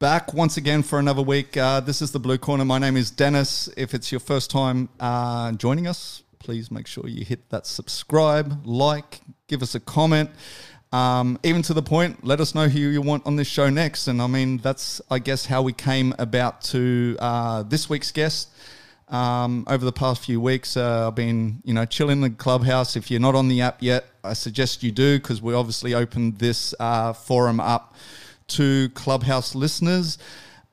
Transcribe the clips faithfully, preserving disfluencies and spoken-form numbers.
Back once again for another week. Uh, this is The Blue Corner. My name is Dennis. If it's your first time uh, joining us, please make sure you hit that subscribe, like, give us a comment. Um, even to the point, let us know who you want on this show next. And I mean, that's, I guess, how we came about to uh, this week's guest. Um, over the past few weeks, uh, I've been, you know, chilling in the Clubhouse. If you're not on the app yet, I suggest you do, because we obviously opened this uh, forum up to Clubhouse listeners.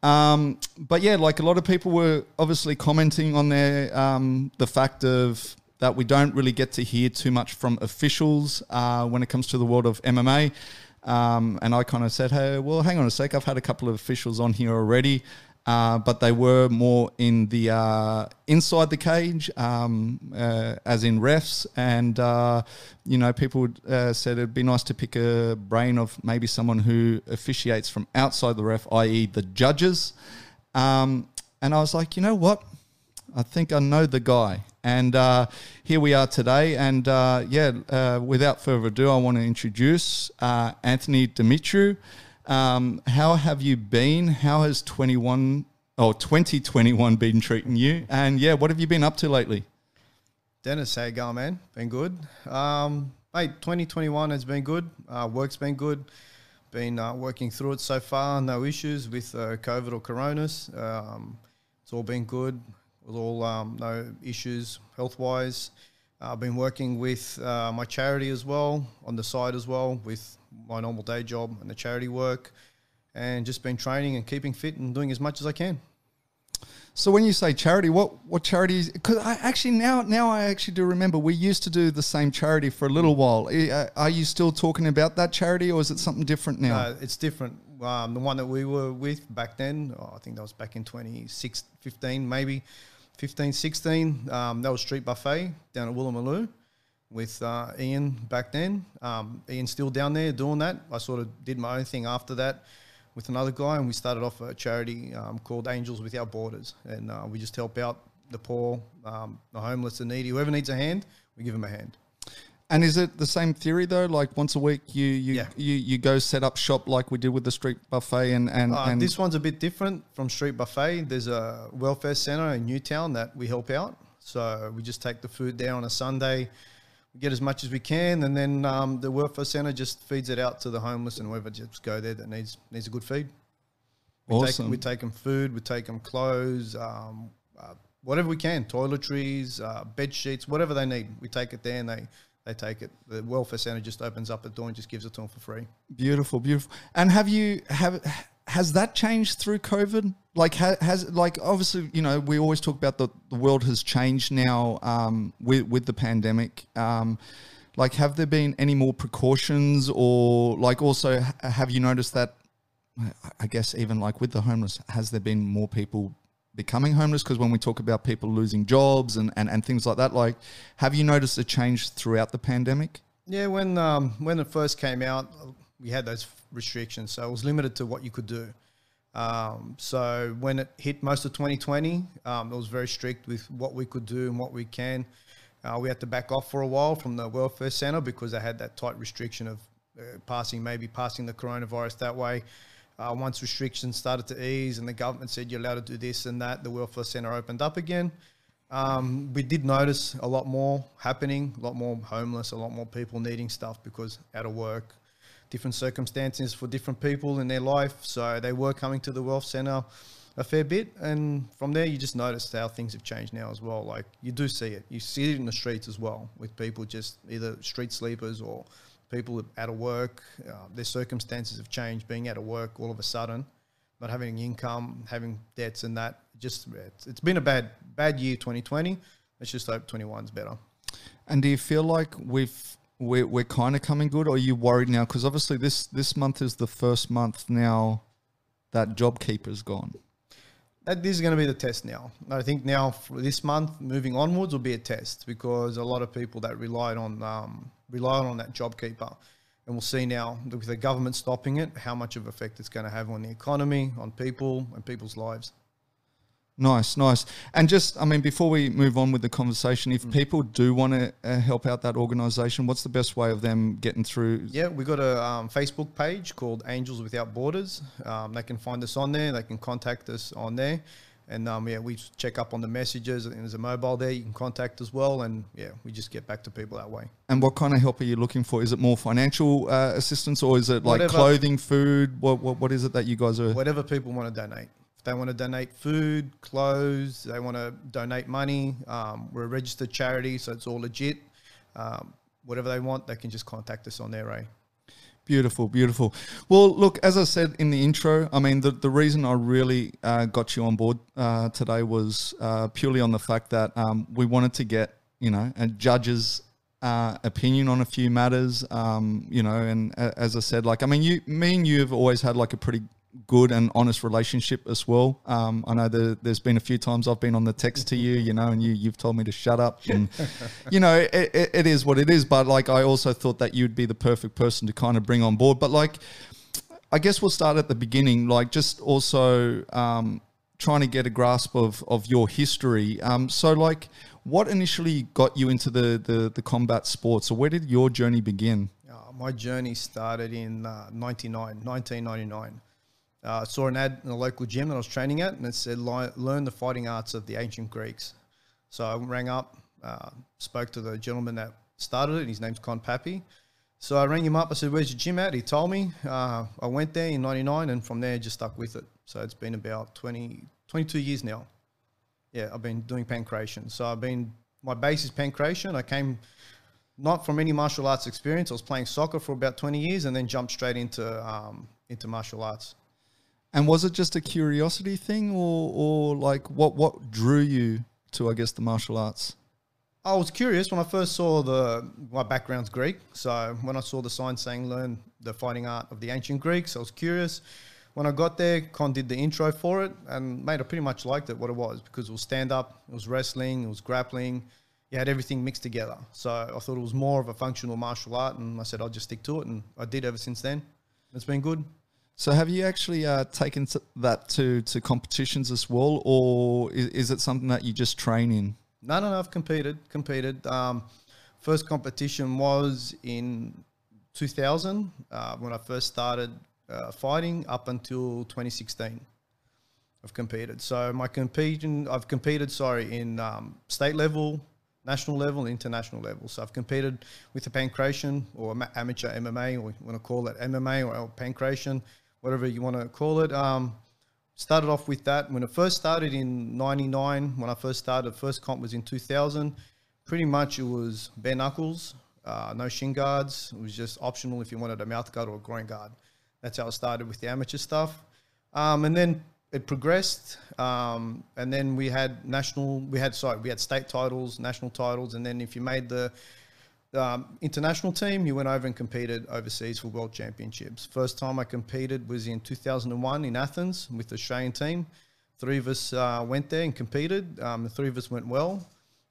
Um, but yeah, like a lot of people were obviously commenting on their, um, the fact of that we don't really get to hear too much from officials uh, when it comes to the world of M M A. Um, and I kind of said, hey, well, hang on a sec. I've had a couple of officials on here already, uh, but they were more in the, uh, inside the cage, um, uh, as in refs. And, uh, you know, people uh, said it'd be nice to pick a brain of maybe someone who officiates from outside the ref, that is the judges. Um, and I was like, you know what? I think I know the guy. And uh, here we are today. And uh, yeah, uh, without further ado, I want to introduce uh, Anthony Dimitru. Um, how have you been? How has twenty-one or twenty twenty-one been treating you? And yeah, what have you been up to lately? Dennis, how you going, man? Been good. Um, mate, twenty twenty-one has been good. Uh, work's been good. Been uh, working through it so far. No issues with uh, COVID or coronas. Um, it's all been good. With all um, no issues health-wise. I've uh, been working with uh, my charity as well, on the side as well, with my normal day job and the charity work, and just been training and keeping fit and doing as much as I can. So when you say charity, what, what charities? Because I actually now now I actually do remember we used to do the same charity for a little while. Are you still talking about that charity, or is it something different now? No, it's different. Um, the one that we were with back then, oh, I think that was back in twenty fifteen, maybe. fifteen, sixteen, um, that was Street Buffet down at Woolloomooloo with uh, Ian back then. Um, Ian's still down there doing that. I sort of did my own thing after that with another guy, and we started off a charity um, called Angels Without Borders, and uh, we just help out the poor, um, the homeless, the needy. Whoever needs a hand, we give them a hand. And is it the same theory though? Like once a week, you you yeah. you, you go set up shop like we did with the Street Buffet, and and, uh, and this one's a bit different from Street Buffet. There's a welfare center in Newtown that we help out. So we just take the food there on a Sunday, we get as much as we can, and then um, the welfare center just feeds it out to the homeless and whoever just go there that needs needs a good feed. We awesome. Take, we take them food, we take them clothes, um, uh, whatever we can, toiletries, uh, bed sheets, whatever they need. We take it there and they. They take it. The welfare center just opens up the door and just gives it to them for free. Beautiful, beautiful. And have you have has that changed through COVID? Like ha, has like obviously you know we always talk about the, the world has changed now um, with with the pandemic. Um, like have there been any more precautions, or like also have you noticed that? I guess even like with the homeless, has there been more people becoming homeless? Because when we talk about people losing jobs and, and, and things like that, like, have you noticed a change throughout the pandemic? Yeah, when um, when it first came out, we had those restrictions, so it was limited to what you could do. Um, so when it hit most of twenty twenty, um, it was very strict with what we could do and what we can. Uh, we had to back off for a while from the welfare centre because they had that tight restriction of uh, passing, maybe passing the coronavirus that way. Uh, once restrictions started to ease and the government said you're allowed to do this and that, the welfare centre opened up again. Um, we did notice a lot more happening, a lot more homeless, a lot more people needing stuff because out of work, different circumstances for different people in their life. So they were coming to the welfare centre a fair bit. And from there, you just noticed how things have changed now as well. Like you do see it. You see it in the streets as well with people just either street sleepers or people out of work, uh, their circumstances have changed, being out of work all of a sudden, not having income, having debts and that. Just it's, it's been a bad bad year, twenty twenty. Let's just hope twenty-one's better. And do you feel like we've, we're, we're kind of coming good, or are you worried now? Because obviously this, this month is the first month now that JobKeeper's gone. That, this is going to be the test now. I think now for this month, moving onwards, will be a test because a lot of people that relied on um, relied on that JobKeeper, and we'll see now with the government stopping it, how much of an effect it's going to have on the economy, on people, and people's lives. Nice, nice. And just, I mean, before we move on with the conversation, if mm. people do want to uh, help out that organisation, what's the best way of them getting through? Yeah, we've got a um, Facebook page called Angels Without Borders. Um, they can find us on there. They can contact us on there. And, um, yeah, we check up on the messages, and there's a mobile there you can contact as well. And, yeah, we just get back to people that way. And what kind of help are you looking for? Is it more financial uh, assistance, or is it like whatever, clothing, food? What, what What is it that you guys are? Whatever people want to donate. If they want to donate food, clothes, they want to donate money. Um, we're a registered charity, so it's all legit. Um, whatever they want, they can just contact us on their way. Beautiful, beautiful. Well, look, as I said in the intro, I mean, the, the reason I really uh, got you on board uh, today was uh, purely on the fact that um, we wanted to get, you know, a judge's uh, opinion on a few matters, um, you know, and uh, as I said, like, I mean, you, me and you have always had like a pretty good and honest relationship as well. Um, I know the, there's been a few times I've been on the text to you, you know, and you, you've told me to shut up, and you know, it, it, it is what it is. But like, I also thought that you'd be the perfect person to kind of bring on board. But like, I guess we'll start at the beginning, like just also um, trying to get a grasp of, of your history. Um, so like, what initially got you into the, the, the combat sports? So where did your journey begin? Uh, my journey started in uh, nineteen ninety-nine. I uh, saw an ad in a local gym that I was training at, and it said, learn the fighting arts of the ancient Greeks. So I rang up, uh, spoke to the gentleman that started it. His name's Kon Pappy. So I rang him up. I said, where's your gym at? He told me. Uh, I went there in ninety-nine, and from there just stuck with it. So it's been about twenty, twenty-two years now. Yeah, I've been doing pancreation. So I've been, my base is pancreation. I came not from any martial arts experience. I was playing soccer for about twenty years and then jumped straight into, um, into martial arts. And was it just a curiosity thing, or, or like what, what drew you to, I guess, the martial arts? I was curious when I first saw the, my background's Greek. So when I saw the sign saying learn the fighting art of the ancient Greeks, I was curious. When I got there, Kon did the intro for it, and mate, I pretty much liked it, what it was, because it was stand up, it was wrestling, it was grappling. You had everything mixed together. So I thought it was more of a functional martial art, and I said, I'll just stick to it. And I did ever since then. It's been good. So have you actually uh, taken that to, to competitions as well, or is, is it something that you just train in? No, no, no, I've competed, competed. Um, first competition was in two thousand uh, when I first started uh, fighting up until twenty sixteen. I've competed. So my competing, I've competed, sorry, in um, state level, national level, and international level. So I've competed with the pancration or amateur M M A, or you want to call it M M A or pancration, whatever you want to call it. Um, started off with that. When I first started in ninety-nine, when I first started, first comp was in two thousand. Pretty much it was bare knuckles, uh, no shin guards. It was just optional if you wanted a mouth guard or a groin guard. That's how I started with the amateur stuff. Um, and then it progressed. Um, and then we had national, we had, sorry, we had state titles, national titles. And then if you made the Um, international team, you went over and competed overseas for world championships. First time I competed was in two thousand one in Athens with the Australian team. Three of us uh, went there and competed. Um, the three of us went well.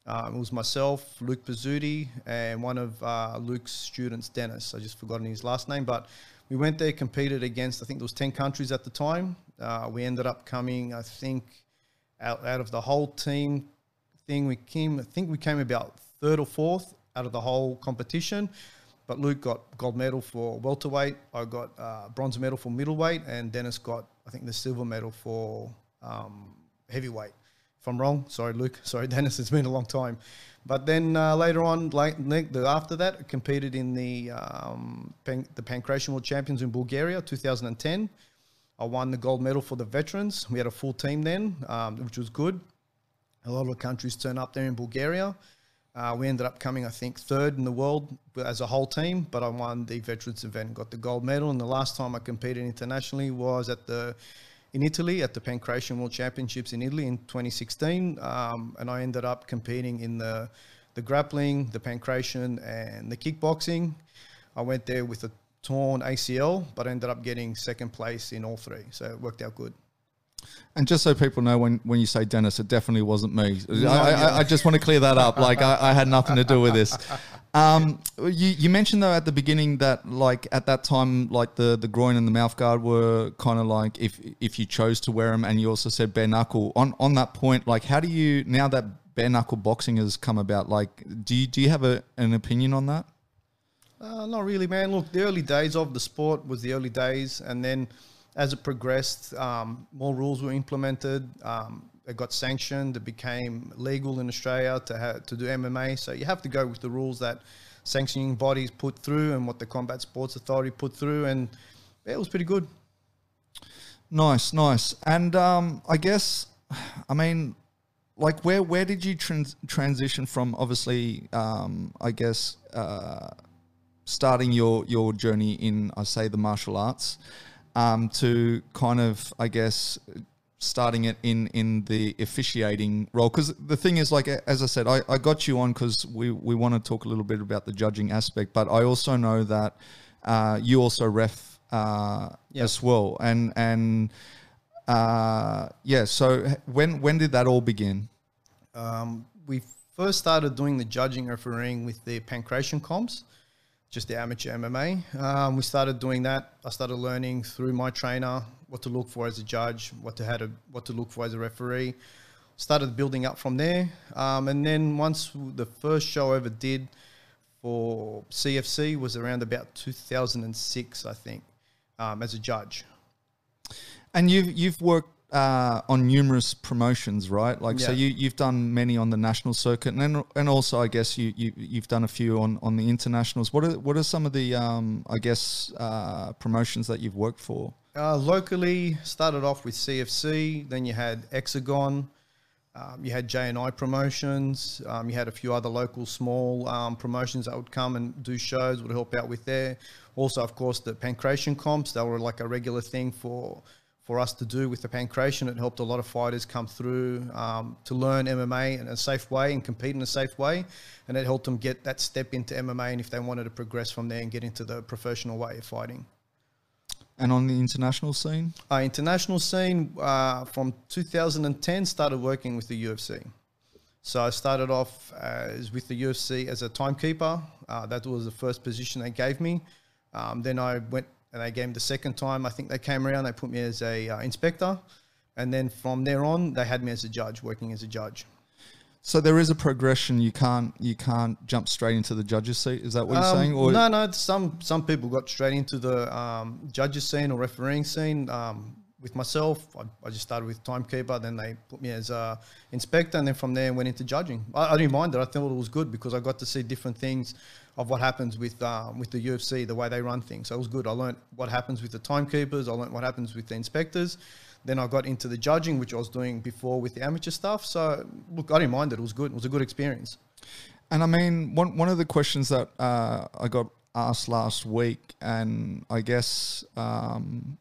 Um, it was myself, Luke Pizzuti, and one of uh, Luke's students, Dennis. I just forgotten his last name, but we went there, competed against, I think there was ten countries at the time. Uh, we ended up coming, I think, out, out of the whole team thing, we came, I think we came about third or fourth out of the whole competition. But Luke got gold medal for welterweight, I got uh, bronze medal for middleweight, and Dennis got, I think, the silver medal for um, heavyweight. If I'm wrong, sorry, Luke. Sorry, Dennis, it's been a long time. But then uh, later on, late, the, after that, I competed in the, um, pan, the Pancration World Champions in Bulgaria, two thousand ten. I won the gold medal for the veterans. We had a full team then, um, which was good. A lot of countries turn up there in Bulgaria. Uh, we ended up coming, I think, third in the world as a whole team, but I won the veterans event and got the gold medal. And the last time I competed internationally was at the in Italy at the Pancration World Championships in Italy in twenty sixteen. Um, and I ended up competing in the, the grappling, the pancration, and the kickboxing. I went there with a torn A C L, but I ended up getting second place in all three. So it worked out good. And just so people know, when, when you say Dennis, it definitely wasn't me. No, I, yeah. I, I just want to clear that up. Like, I, I had nothing to do with this. Um, you, you mentioned though at the beginning that like at that time, like the, the groin and the mouth guard were kind of like if if you chose to wear them, and you also said bare knuckle. On on that point, like how do you now that bare knuckle boxing has come about? Like, do you, do you have a, an opinion on that? Uh, not really, man. Look, the early days of the sport was the early days, and then as it progressed, um, more rules were implemented. Um, It got sanctioned. It became legal in Australia to ha to do M M A. So you have to go with the rules that sanctioning bodies put through and what the Combat Sports Authority put through, and it was pretty good. Nice, nice. And um, I guess, I mean, like where where did you trans transition from? Obviously, um, I guess uh, starting your your journey in, I say, the martial arts, um, to kind of, I guess, starting it in in the officiating role, because the thing is, like as I said, I, I got you on because we we want to talk a little bit about the judging aspect, but I also know that uh, you also ref uh, yep. as well, and and uh, yeah. So when when did that all begin? Um, we first started doing the judging refereeing with the pancration comps, just the amateur M M A. Um, we started doing that. I started learning through my trainer what to look for as a judge, what to how to what to look for as a referee. Started building up from there, um, and then once the first show I ever did for C F C was around about two thousand six, I think, um, as a judge. And you've you've worked uh, on numerous promotions, right? Like yeah. so, you you've done many on the national circuit, and then, and also I guess you, you you've done a few on on the internationals. What are what are some of the um, I guess uh, promotions that you've worked for? Uh, locally, started off with C F C, then you had Hexagon, um, you had J and I Promotions, um, you had a few other local small um, promotions that would come and do shows, would help out with there. Also, of course, the pancration comps, they were like a regular thing for for us to do with the pancration. It helped a lot of fighters come through um, to learn M M A in a safe way and compete in a safe way, and it helped them get that step into M M A, and if they wanted to progress from there and get into the professional way of fighting. And on the international scene? Uh, international scene, uh, from two thousand ten, started working with the U F C. So I started off as with the U F C as a timekeeper. Uh, that was the first position they gave me. Um, then I went and they gave me the second time. I think they came around, they put me as a uh, inspector. And then from there on, they had me as a judge, working as a judge. So there is a progression. You can't you can't jump straight into the judges' seat. Is that what you're um, saying? Or no, no. Some some people got straight into the um, judges' scene or refereeing scene. Um, with myself, I, I just started with timekeeper. Then they put me as a inspector, and then from there went into judging. I, I didn't mind it. I thought it was good because I got to see different things of what happens with um, with the U F C, the way they run things. So it was good. I learned what happens with the timekeepers. I learned what happens with the inspectors. Then I got into the judging, which I was doing before with the amateur stuff. So, look, I didn't mind it. It was good. It was a good experience. And, I mean, one, one of the questions that uh, I got asked last week, and I guess um,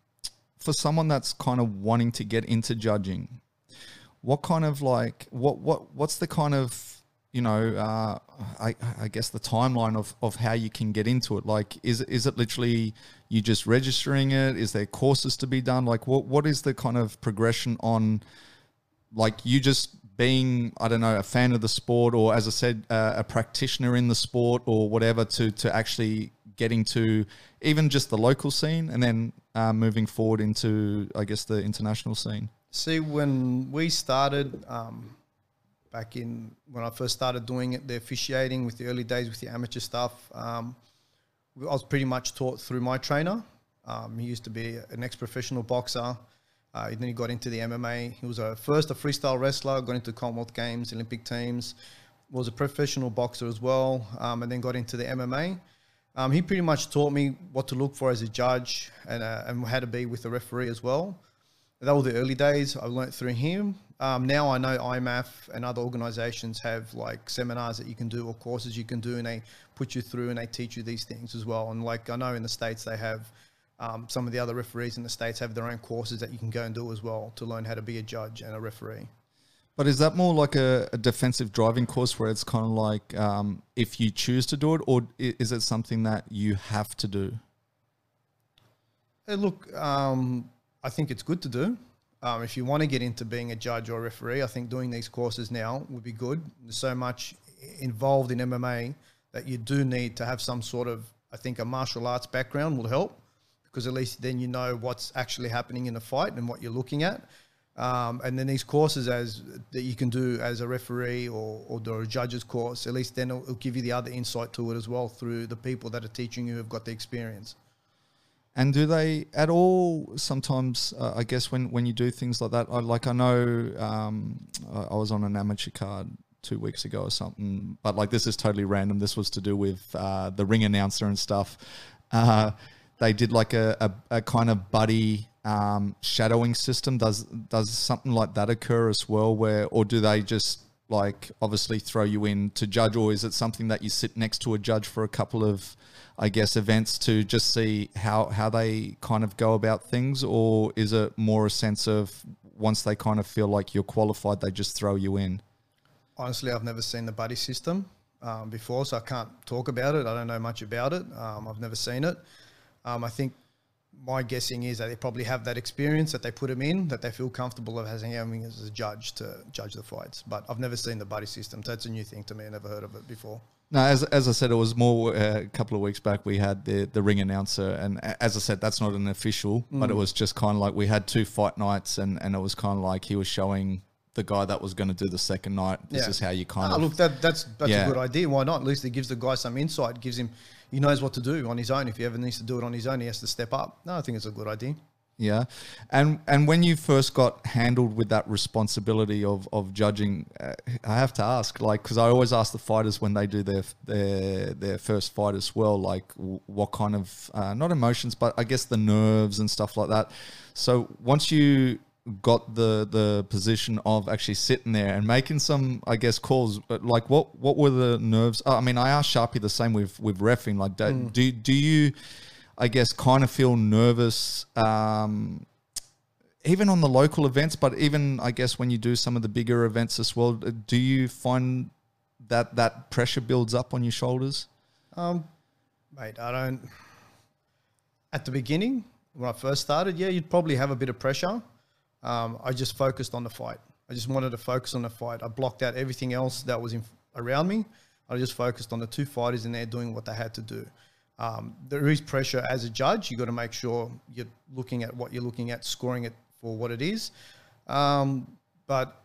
for someone that's kind of wanting to get into judging, what kind of like – what what what's the kind of, you know, uh, I, I guess the timeline of, of how you can get into it? Like, is, is it literally – you just registering it? Is there courses to be done? Like what, what is the kind of progression on like you just being, I don't know, a fan of the sport or as I said, uh, a practitioner in the sport or whatever to, to actually getting to even just the local scene and then uh, moving forward into, I guess, the international scene? See, when we started um, back in, when I first started doing it, the officiating with the early days with the amateur stuff, um, I was pretty much taught through my trainer. Um, he used to be an ex-professional boxer. Uh, then he got into the M M A. He was a, first a freestyle wrestler, got into Commonwealth Games, Olympic teams, was a professional boxer as well, um, and then got into the M M A. Um, he pretty much taught me what to look for as a judge and, uh, and how to be with the referee as well. That were the early days. I learned through him. Um, now I know I M A F and other organizations have like seminars that you can do or courses you can do, and they put you through and they teach you these things as well. And like I know in the States they have um, some of the other referees in the States have their own courses that you can go and do as well to learn how to be a judge and a referee. But is that more like a, a defensive driving course where it's kind of like um, if you choose to do it, or is it something that you have to do? Hey, look, um, I think it's good to do. Um, if you want to get into being a judge or a referee, I think doing these courses now would be good. There's so much involved in M M A that you do need to have some sort of, I think a martial arts background will help, because at least then you know what's actually happening in a fight and what you're looking at. Um, and then these courses as that you can do as a referee or, or the judge's course, at least then it'll, it'll give you the other insight to it as well through the people that are teaching you who have got the experience. And do they at all sometimes, uh, I guess, when, when you do things like that, I, like I know um, I was on an amateur card two weeks ago or something, but like this is totally random. This was to do with uh, the ring announcer and stuff. Uh, they did like a, a, a kind of buddy... Um, shadowing system. Does does something like that occur as well, where, or do they just like obviously throw you in to judge, or is it something that you sit next to a judge for a couple of I guess events to just see how how they kind of go about things? Or is it more a sense of once they kind of feel like you're qualified, they just throw you in? Honestly, I've never seen the buddy system um, before, so I can't talk about it. I don't know much about it. um, I've never seen it. um, I think my guessing is that they probably have that experience, that they put them in, that they feel comfortable of having as a judge to judge the fights. But I've never seen the buddy system. So that's a new thing to me. I never heard of it before. No, as, as I said, it was more uh, a couple of weeks back we had the, the ring announcer. And as I said, that's not an official, mm. but it was just kind of like we had two fight nights and, and it was kind of like he was showing the guy that was going to do the second night. This yeah. is how you kind ah, of... Look, that, that's, that's yeah. a good idea. Why not? At least it gives the guy some insight, gives him... He knows what to do on his own. If he ever needs to do it on his own, he has to step up. No, I think it's a good idea. Yeah. And and when you first got handled with that responsibility of, of judging, uh, I have to ask, like, because I always ask the fighters when they do their, their, their first fight as well, like what kind of, uh, not emotions, but I guess the nerves and stuff like that. So once you got the, the position of actually sitting there and making some, I guess, calls, but like what, what were the nerves? Oh, I mean, I asked Sharpie the same with, with reffing, like, do, mm. do, do you, I guess, kind of feel nervous, um, even on the local events, but even, I guess, when you do some of the bigger events as well, do you find that that pressure builds up on your shoulders? Um, mate, I don't, at the beginning, when I first started, yeah, you'd probably have a bit of pressure. Um, I just focused on the fight. I just wanted to focus on the fight. I blocked out everything else that was in, around me. I just focused on the two fighters in there doing what they had to do. Um, there is pressure as a judge. You got to make sure you're looking at what you're looking at, scoring it for what it is. Um, but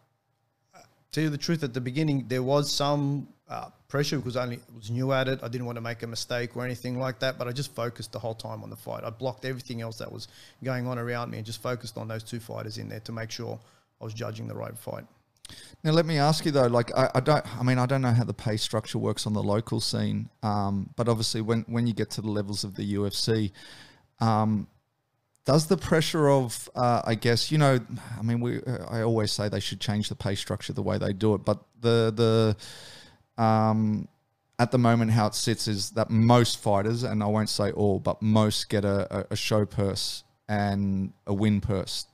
to tell you the truth, at the beginning, there was some uh, pressure because I only was new at it. I didn't want to make a mistake or anything like that, but I just focused the whole time on the fight. I blocked everything else that was going on around me and just focused on those two fighters in there to make sure I was judging the right fight. Now, let me ask you though, like I, I don't, I mean, I don't know how the pay structure works on the local scene, um, but obviously when, when you get to the levels of the U F C, um, does the pressure of, uh, I guess, you know, I mean, we, I always say they should change the pay structure the way they do it, but the, the, Um, at the moment how it sits is that most fighters, and I won't say all, but most get a, a show purse and a win purse.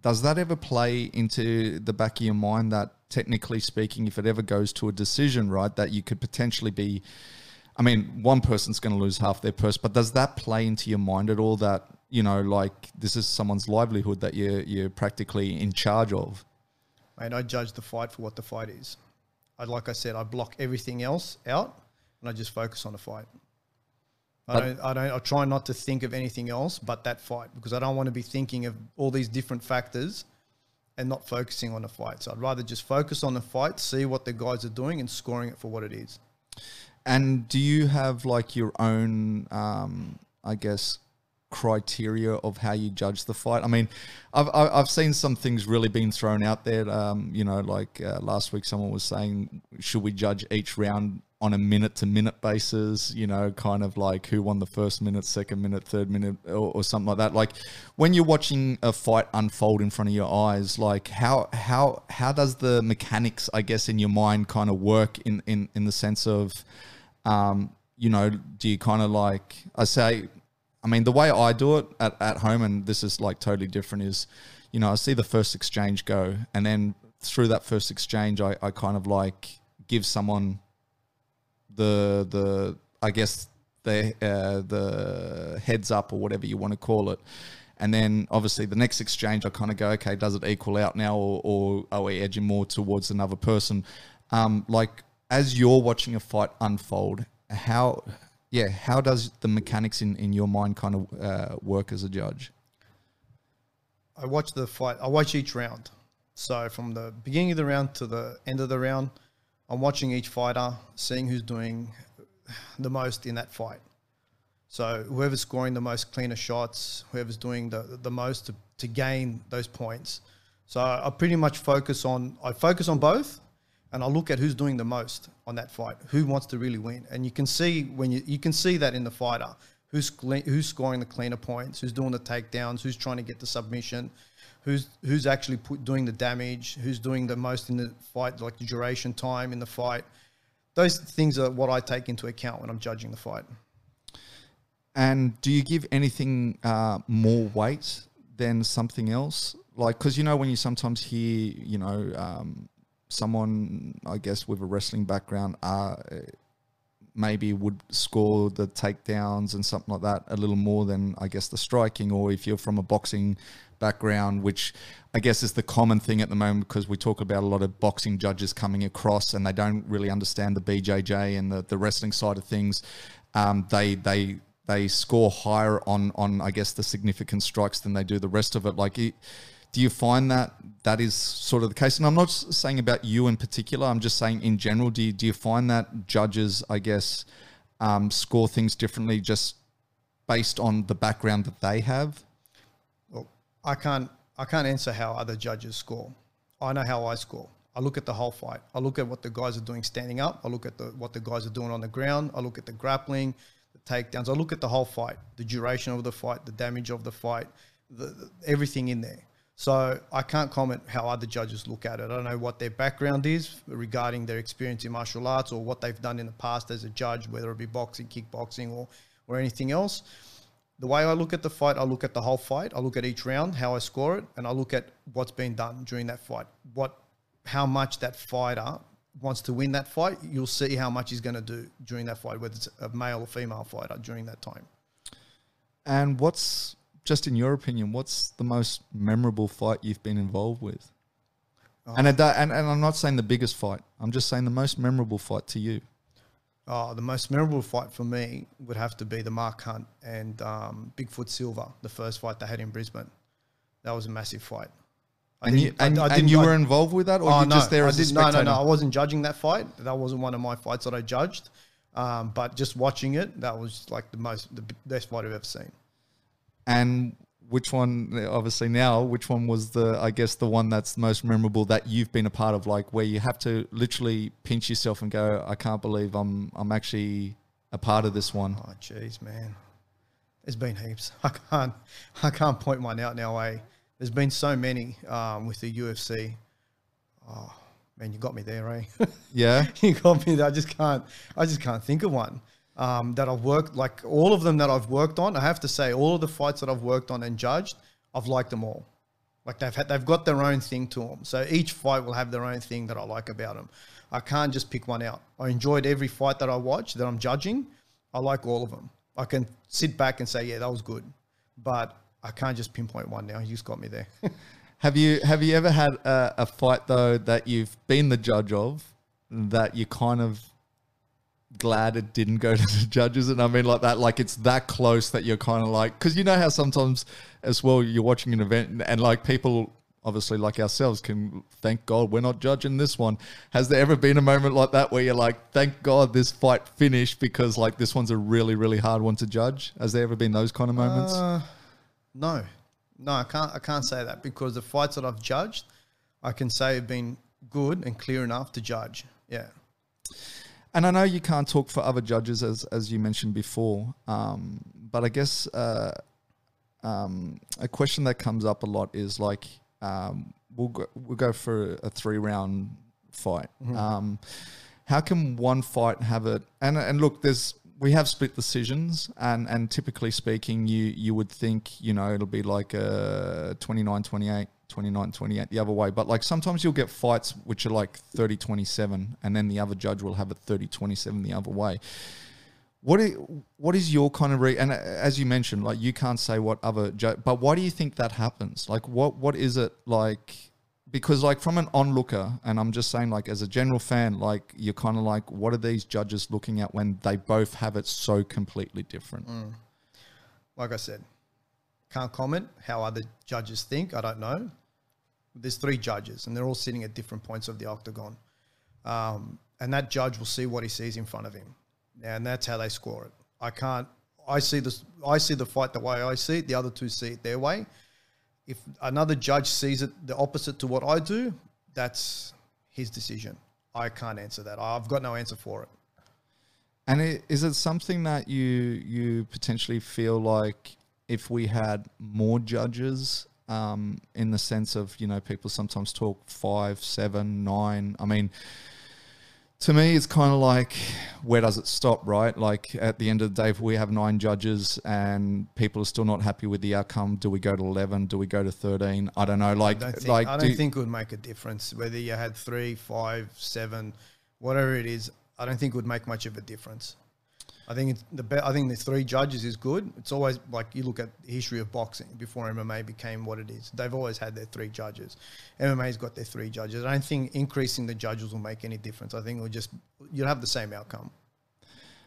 Does that ever play into the back of your mind that technically speaking, if it ever goes to a decision, right, that you could potentially be, I mean, one person's going to lose half their purse, but does that play into your mind at all that, you know, like this is someone's livelihood that you're, you're practically in charge of? Mate, I judge the fight for what the fight is. I, like I said, I block everything else out and I just focus on the fight. I but don't, I don't, I try not to think of anything else but that fight, because I don't want to be thinking of all these different factors and not focusing on the fight. So I'd rather just focus on the fight, see what the guys are doing and scoring it for what it is. And do you have like your own, um, I guess, criteria of how you judge the fight? I mean, I've, I've seen some things really being thrown out there. Um, you know, like uh, last week someone was saying, should we judge each round on a minute to minute basis? You know, kind of like who won the first minute, second minute, third minute, or, or something like that. Like when you're watching a fight unfold in front of your eyes, like how, how, how does the mechanics, I guess, in your mind kind of work in, in, in the sense of, um, you know, do you kind of like, I say, I mean, the way I do it at, at home, and this is like totally different, is, you know, I see the first exchange go, and then through that first exchange, I, I kind of like give someone the, the I guess, the, uh, the heads up or whatever you want to call it. And then obviously the next exchange, I kind of go, okay, does it equal out now, or, or are we edging more towards another person? Um, like as you're watching a fight unfold, how, yeah, how does the mechanics in, in your mind kind of uh, work as a judge? I watch the fight. I watch each round. So from the beginning of the round to the end of the round, I'm watching each fighter, seeing who's doing the most in that fight. So whoever's scoring the most cleaner shots, whoever's doing the, the most to, to gain those points. So I pretty much focus on, I focus on both, and I look at who's doing the most on that fight, who wants to really win. And you can see when you, you can see that in the fighter, who's, who's scoring the cleaner points, who's doing the takedowns, who's trying to get the submission, who's, who's actually put, doing the damage, who's doing the most in the fight, like the duration time in the fight. Those things are what I take into account when I'm judging the fight. And do you give anything uh, more weight than something else? Like, because, you know, when you sometimes hear, you know, um, someone, I guess, with a wrestling background uh, maybe would score the takedowns and something like that a little more than, I guess, the striking. Or if you're from a boxing background, which I guess is the common thing at the moment, because we talk about a lot of boxing judges coming across and they don't really understand the B J J and the, the wrestling side of things. Um, they... they They score higher on, on, I guess, the significant strikes than they do the rest of it. Like, do you find that that is sort of the case? And I'm not saying about you in particular. I'm just saying in general, do you, do you find that judges, I guess, um, score things differently just based on the background that they have? Well, I can't, I can't answer how other judges score. I know how I score. I look at the whole fight. I look at what the guys are doing standing up. I look at the, what the guys are doing on the ground. I look at the grappling, takedowns. I look at the whole fight, the duration of the fight, the damage of the fight, the, the, everything in there. So I can't comment how other judges look at it. I don't know what their background is regarding their experience in martial arts or what they've done in the past as a judge, whether it be boxing, kickboxing, or, or anything else. The way I look at the fight, I look at the whole fight. I look at each round, how I score it, and I look at what's been done during that fight. What, how much that fighter wants to win that fight. You'll see how much he's going to do during that fight, whether it's a male or female fighter during that time. And what's, just in your opinion, what's the most memorable fight you've been involved with? Oh. And, a, and and I'm not saying the biggest fight. I'm just saying the most memorable fight to you. Oh, the most memorable fight for me would have to be the Mark Hunt and um, Bigfoot Silva, the first fight they had in Brisbane. That was a massive fight. I and you, and, I, I and you were involved with that, or oh, you no, just there I as did, a spectator? No, no, no. I wasn't judging that fight. That wasn't one of my fights that I judged. Um, but just watching it, that was like the most, the best fight I've ever seen. And which one, obviously now, which one was the, I guess, the one that's the most memorable that you've been a part of, like where you have to literally pinch yourself and go, I can't believe I'm, I'm actually a part of this one. Oh, jeez, man. There's been heaps. I can't, I can't point one out now, eh? There's been so many um, with the U F C. Oh man, you got me there, eh? Yeah, you got me there. I just can't. I just can't think of one um, that I've worked. Like all of them that I've worked on, I have to say, all of the fights that I've worked on and judged, I've liked them all. Like they've had, they've got their own thing to them. So each fight will have their own thing that I like about them. I can't just pick one out. I enjoyed every fight that I watched that I'm judging. I like all of them. I can sit back and say, yeah, that was good, but I can't just pinpoint one now. You just got me there. have you have you ever had a, a fight, though, that you've been the judge of that you kind of glad it didn't go to the judges? And I mean like that, like it's that close that you're kind of like, because you know how sometimes as well you're watching an event and, and like people obviously like ourselves can, thank God we're not judging this one. Has there ever been a moment like that where you're like, thank God this fight finished because like this one's a really, really hard one to judge? Has there ever been those kind of moments? Uh... No, no, I can't, I can't say that because the fights that I've judged, I can say have been good and clear enough to judge. Yeah. And I know you can't talk for other judges as, as you mentioned before, um, but I guess uh, um, a question that comes up a lot is like, um, we'll, go, we'll go for a three round fight. Mm-hmm. Um, how can one fight have it? And, and look, there's, we have split decisions and, and typically speaking, you, you would think, you know, it'll be like a twenty-nine twenty-eight, twenty-nine twenty-eight the other way. But like sometimes you'll get fights which are like thirty twenty-seven and then the other judge will have it thirty twenty-seven the other way. What is, what is your kind of, re and as you mentioned, like you can't say what other judge, but why do you think that happens? Like what, what is it like because like from an onlooker, and I'm just saying like as a general fan, like you're kind of like, what are these judges looking at when they both have it so completely different? Mm. Like I said, can't comment how other judges think. I don't know. There's three judges and they're all sitting at different points of the octagon. Um, and that judge will see what he sees in front of him. And that's how they score it. I can't, I see this, I see the fight the way I see it. The other two see it their way. If another judge sees it the opposite to what I do, that's his decision. I can't answer that. I've got no answer for it. And it, is it something that you, you potentially feel like if we had more judges, um, in the sense of, you know, people sometimes talk five, seven, nine, I mean, to me, it's kind of like, where does it stop, right? Like at the end of the day, if we have nine judges and people are still not happy with the outcome, do we go to eleven? Do we go to thirteen? I don't know. Like, I don't think, like, I don't do think it would make a difference whether you had three, five, seven, whatever it is. I don't think it would make much of a difference. I think it's the be I think the three judges is good. It's always like you look at the history of boxing before M M A became what it is. They've always had their three judges. M M A's got their three judges. I don't think increasing the judges will make any difference. I think it'll just you'll have the same outcome,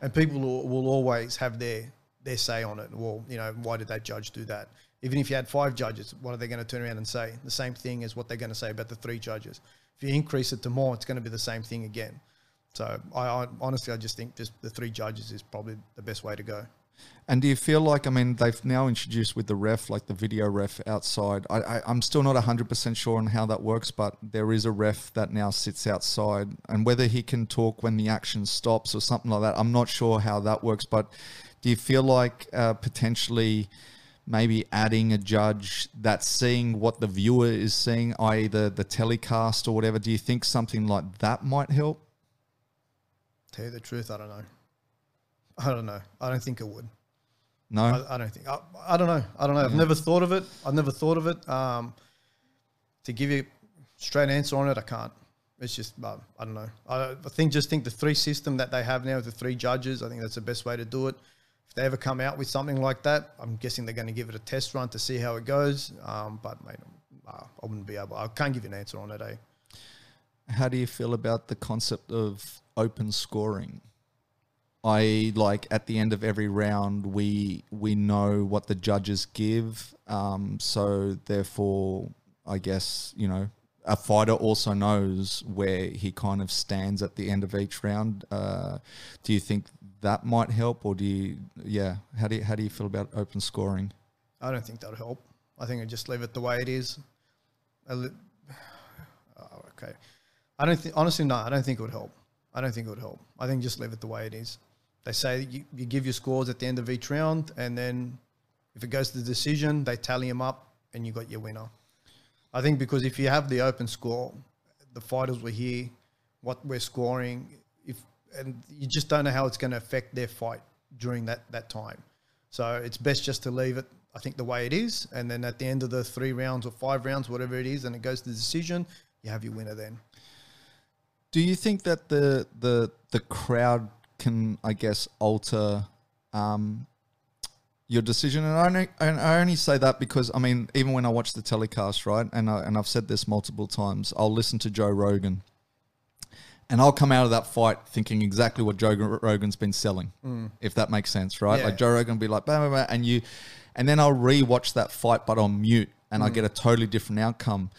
and people will, will always have their their say on it. Well, you know, why did that judge do that? Even if you had five judges, what are they going to turn around and say? The same thing as what they're going to say about the three judges. If you increase it to more, it's going to be the same thing again. So I, I honestly, I just think just the three judges is probably the best way to go. And do you feel like, I mean, they've now introduced with the ref, like the video ref outside. I, I, I'm still not one hundred percent sure on how that works, but there is a ref that now sits outside, and whether he can talk when the action stops or something like that, I'm not sure how that works. But do you feel like uh, potentially maybe adding a judge that's seeing what the viewer is seeing, that is the, the telecast or whatever, do you think something like that might help? Tell you the truth, I don't know. I don't know. I don't think it would. No, I, I don't think. I, I don't know. I don't know. I've yeah. never thought of it. I've never thought of it. Um, to give you a straight answer on it, I can't. It's just uh, I don't know. I, I think just think the three system that they have now with the three judges. I think that's the best way to do it. If they ever come out with something like that, I'm guessing they're going to give it a test run to see how it goes. Um, but mate, I wouldn't be able. I can't give you an answer on it. Eh? How do you feel about the concept of open scoring? I like at the end of every round, we we know what the judges give. Um, so therefore, I guess, you know, a fighter also knows where he kind of stands at the end of each round. Uh, do you think that might help, or do you? Yeah, how do you, how do you feel about open scoring? I don't think that'll help. I think I just leave it the way it is. Oh, okay. I don't think, honestly, no, I don't think it would help. I don't think it would help. I think just leave it the way it is. They say you, you give your scores at the end of each round, and then if it goes to the decision, they tally them up and you got your winner. I think because if you have the open score, the fighters were here, what we're scoring, if and you just don't know how it's going to affect their fight during that, that time. So it's best just to leave it, I think, the way it is. And then at the end of the three rounds or five rounds, whatever it is, and it goes to the decision, you have your winner then. Do you think that the the the crowd can, I guess, alter um, your decision? And I only, and I only say that because, I mean, even when I watch the telecast, right, and, I, and I've said this multiple times, I'll listen to Joe Rogan and I'll come out of that fight thinking exactly what Joe Rogan's been selling, mm. if that makes sense, right? Yeah. Like Joe Rogan will be like, blah, blah, blah, and, you, and then I'll re-watch that fight but on mute and mm. I get a totally different outcome.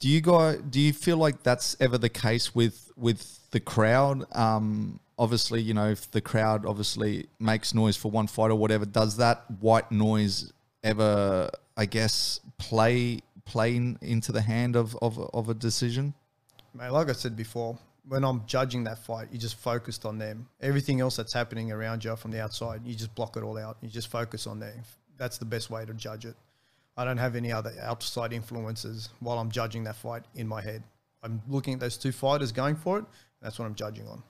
Do you go? Do you feel like that's ever the case with with the crowd? Um, obviously, you know, if the crowd obviously makes noise for one fight or whatever, does that white noise ever, I guess, play play into the hand of of, of a decision? Mate, like I said before, when I'm judging that fight, you're just focused on them. Everything else that's happening around you from the outside, you just block it all out. You just focus on them. That's the best way to judge it. I don't have any other outside influences while I'm judging that fight in my head. I'm looking at those two fighters going for it. That's what I'm judging on.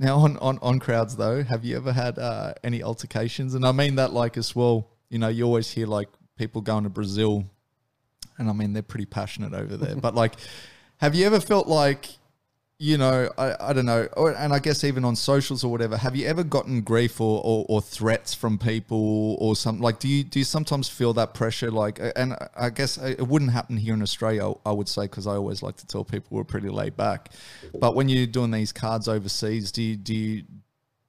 Now, on, on, on crowds, though, have you ever had uh, any altercations? And I mean that like as well, you know, you always hear like people going to Brazil and I mean, they're pretty passionate over there. But like, have you ever felt like you know, I, I don't know, and I guess even on socials or whatever, have you ever gotten grief or, or, or threats from people or something? Like, do you do you sometimes feel that pressure? Like, and I guess it wouldn't happen here in Australia, I would say, because I always like to tell people we're pretty laid back. But when you're doing these cards overseas, do you, do you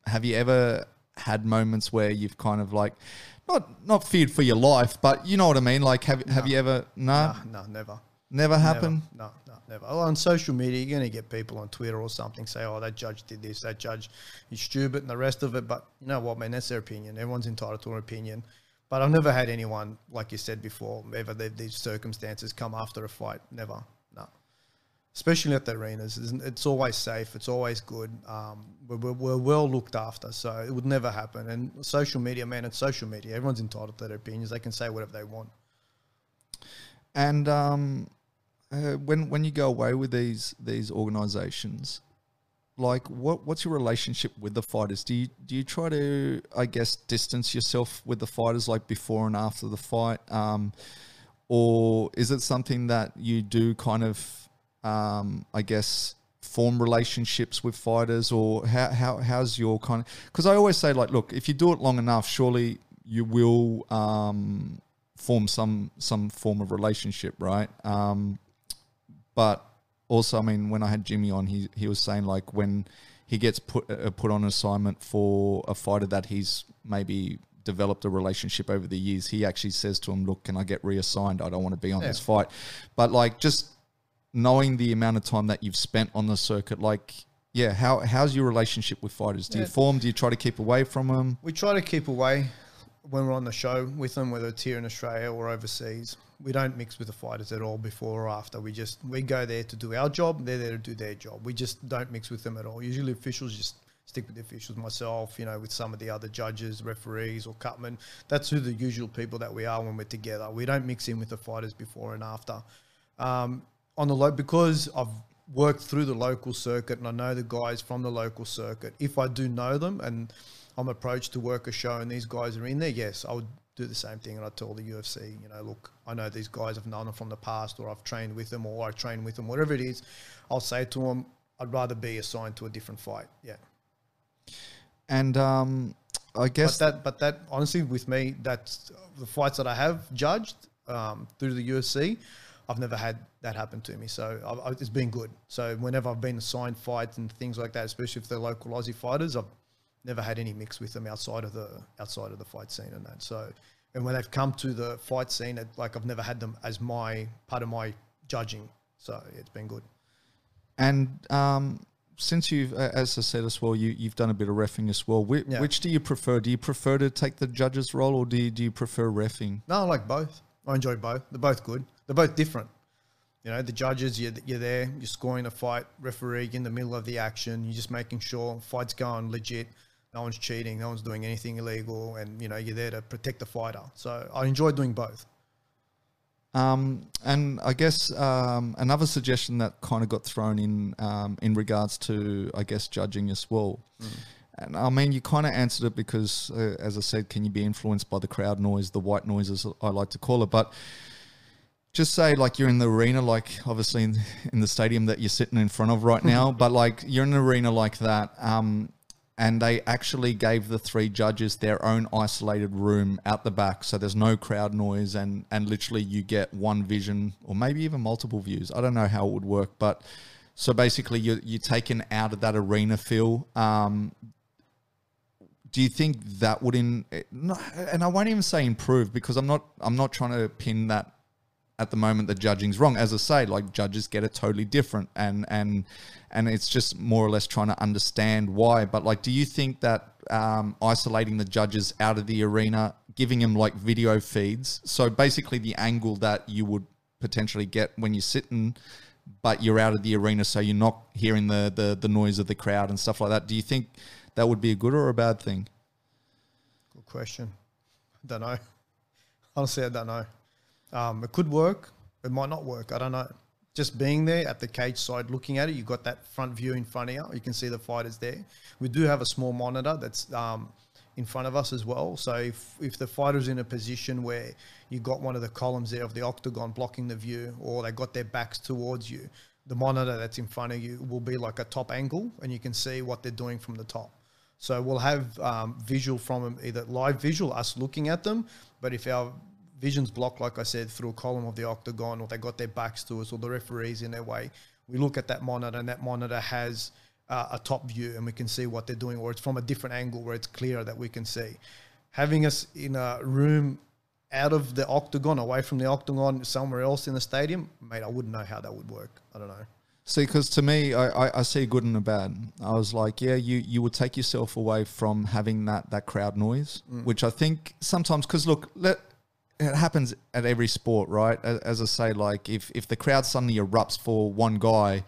have you ever had moments where you've kind of like, not not feared for your life, but you know what I mean? Like, have have no. you ever? No, no, no never. Never happen? Never. No, no, never. Well, on social media, you're going to get people on Twitter or something say, oh, that judge did this, that judge is stupid and the rest of it. But you know what, man, that's their opinion. Everyone's entitled to an opinion. But I've never had anyone, like you said before, ever these circumstances come after a fight. Never. No. Especially at the arenas. It's always safe. It's always good. Um, we're, we're well looked after. So it would never happen. And social media, man, it's social media. Everyone's entitled to their opinions. They can say whatever they want. And, um, Uh, when when you go away with these these organizations, like what what's your relationship with the fighters? Do you do you try to, I guess, distance yourself with the fighters, like before and after the fight, um, or is it something that you do kind of, um, I guess, form relationships with fighters, or how how how's your kind of? Because I always say, like, look, if you do it long enough, surely you will um, form some some form of relationship, right? Um, But also, I mean, when I had Jimmy on, he he was saying, like, when he gets put uh, put on assignment for a fighter that he's maybe developed a relationship over the years, he actually says to him, look, can I get reassigned? I don't want to be on yeah. this fight. But, like, just knowing the amount of time that you've spent on the circuit, like, yeah, how how's your relationship with fighters? Do yeah. you form? Do you try to keep away from them? We try to keep away when we're on the show with them, whether it's here in Australia or overseas. We don't mix with the fighters at all before or after. We just, we go there to do our job. They're there to do their job. We just don't mix with them at all. Usually officials, just stick with the officials, myself, you know, with some of the other judges, referees or cutmen. That's who the usual people that we are when we're together. We don't mix in with the fighters before and after. Um, on the low, because I've worked through the local circuit and I know the guys from the local circuit, if I do know them and I'm approached to work a show and these guys are in there, yes, I would do the same thing. And I tell the U F C, you know, look, I know these guys, I've known them from the past, or I've trained with them, or I train with them, whatever it is, I'll say to them, I'd rather be assigned to a different fight. Yeah. And um, I guess but that, but that honestly with me, that's the fights that I have judged um, through the U F C. I've never had that happen to me. So I've, I've, it's been good. So whenever I've been assigned fights and things like that, especially if they're local Aussie fighters, I've never had any mix with them outside of the outside of the fight scene and that. So, and when they've come to the fight scene, it, like I've never had them as my part of my judging. So it's been good. And um, since you've, as I said as well, you you've done a bit of reffing as well. Which, yeah. which do you prefer? Do you prefer to take the judge's role, or do you, do you prefer reffing? No, I like both. I enjoy both. They're both good. They're both different. You know, the judges, you're, you're there, you're scoring a fight. Referee in the middle of the action. You're just making sure fight's going legit. No one's cheating. No one's doing anything illegal. And, you know, you're there to protect the fighter. So I enjoy doing both. Um, and I guess um, another suggestion that kind of got thrown in um, in regards to, I guess, judging as well. Mm. And, I mean, you kind of answered it because, uh, as I said, can you be influenced by the crowd noise, the white noise, as I like to call it. But just say, like, you're in the arena, like, obviously in, in the stadium that you're sitting in front of right now, but, like, you're in an arena like that. Um And they actually gave the three judges their own isolated room out the back. So there's no crowd noise, and, and literally you get one vision or maybe even multiple views. I don't know how it would work, but so basically you're, you're taken out of that arena feel. Um, do you think that would in, and I won't even say improve, because I'm not, I'm not trying to pin that at the moment the judging's wrong. As I say, like, judges get it totally different, and and and it's just more or less trying to understand why. But, like, do you think that um, isolating the judges out of the arena, giving them, like, video feeds, so basically the angle that you would potentially get when you're sitting, but you're out of the arena, so you're not hearing the, the, the noise of the crowd and stuff like that, do you think that would be a good or a bad thing? Good question. I don't know. Honestly, I don't know. Um, it could work. It might not work. I don't know. Just being there at the cage side, looking at it, you've got that front view in front of you. You can see the fighters there. We do have a small monitor that's um, in front of us as well. So if, if the fighter's in a position where you've got one of the columns there of the octagon blocking the view, or they got their backs towards you, the monitor that's in front of you will be like a top angle, and you can see what they're doing from the top. So we'll have um, visual from them, either live visual, us looking at them, but if our vision's blocked, like I said, through a column of the octagon, or they got their backs to us, or the referee's in their way, we look at that monitor, and that monitor has uh, a top view, and we can see what they're doing, or it's from a different angle where it's clearer that we can see. Having us in a room out of the octagon, away from the octagon, somewhere else in the stadium, mate, I wouldn't know how that would work. I don't know. See, because to me, I, I, I see good and the bad. I was like, yeah, you you would take yourself away from having that that crowd noise, mm. which I think sometimes, because look, let, it happens at every sport, right? As, as I say, like if, if the crowd suddenly erupts for one guy,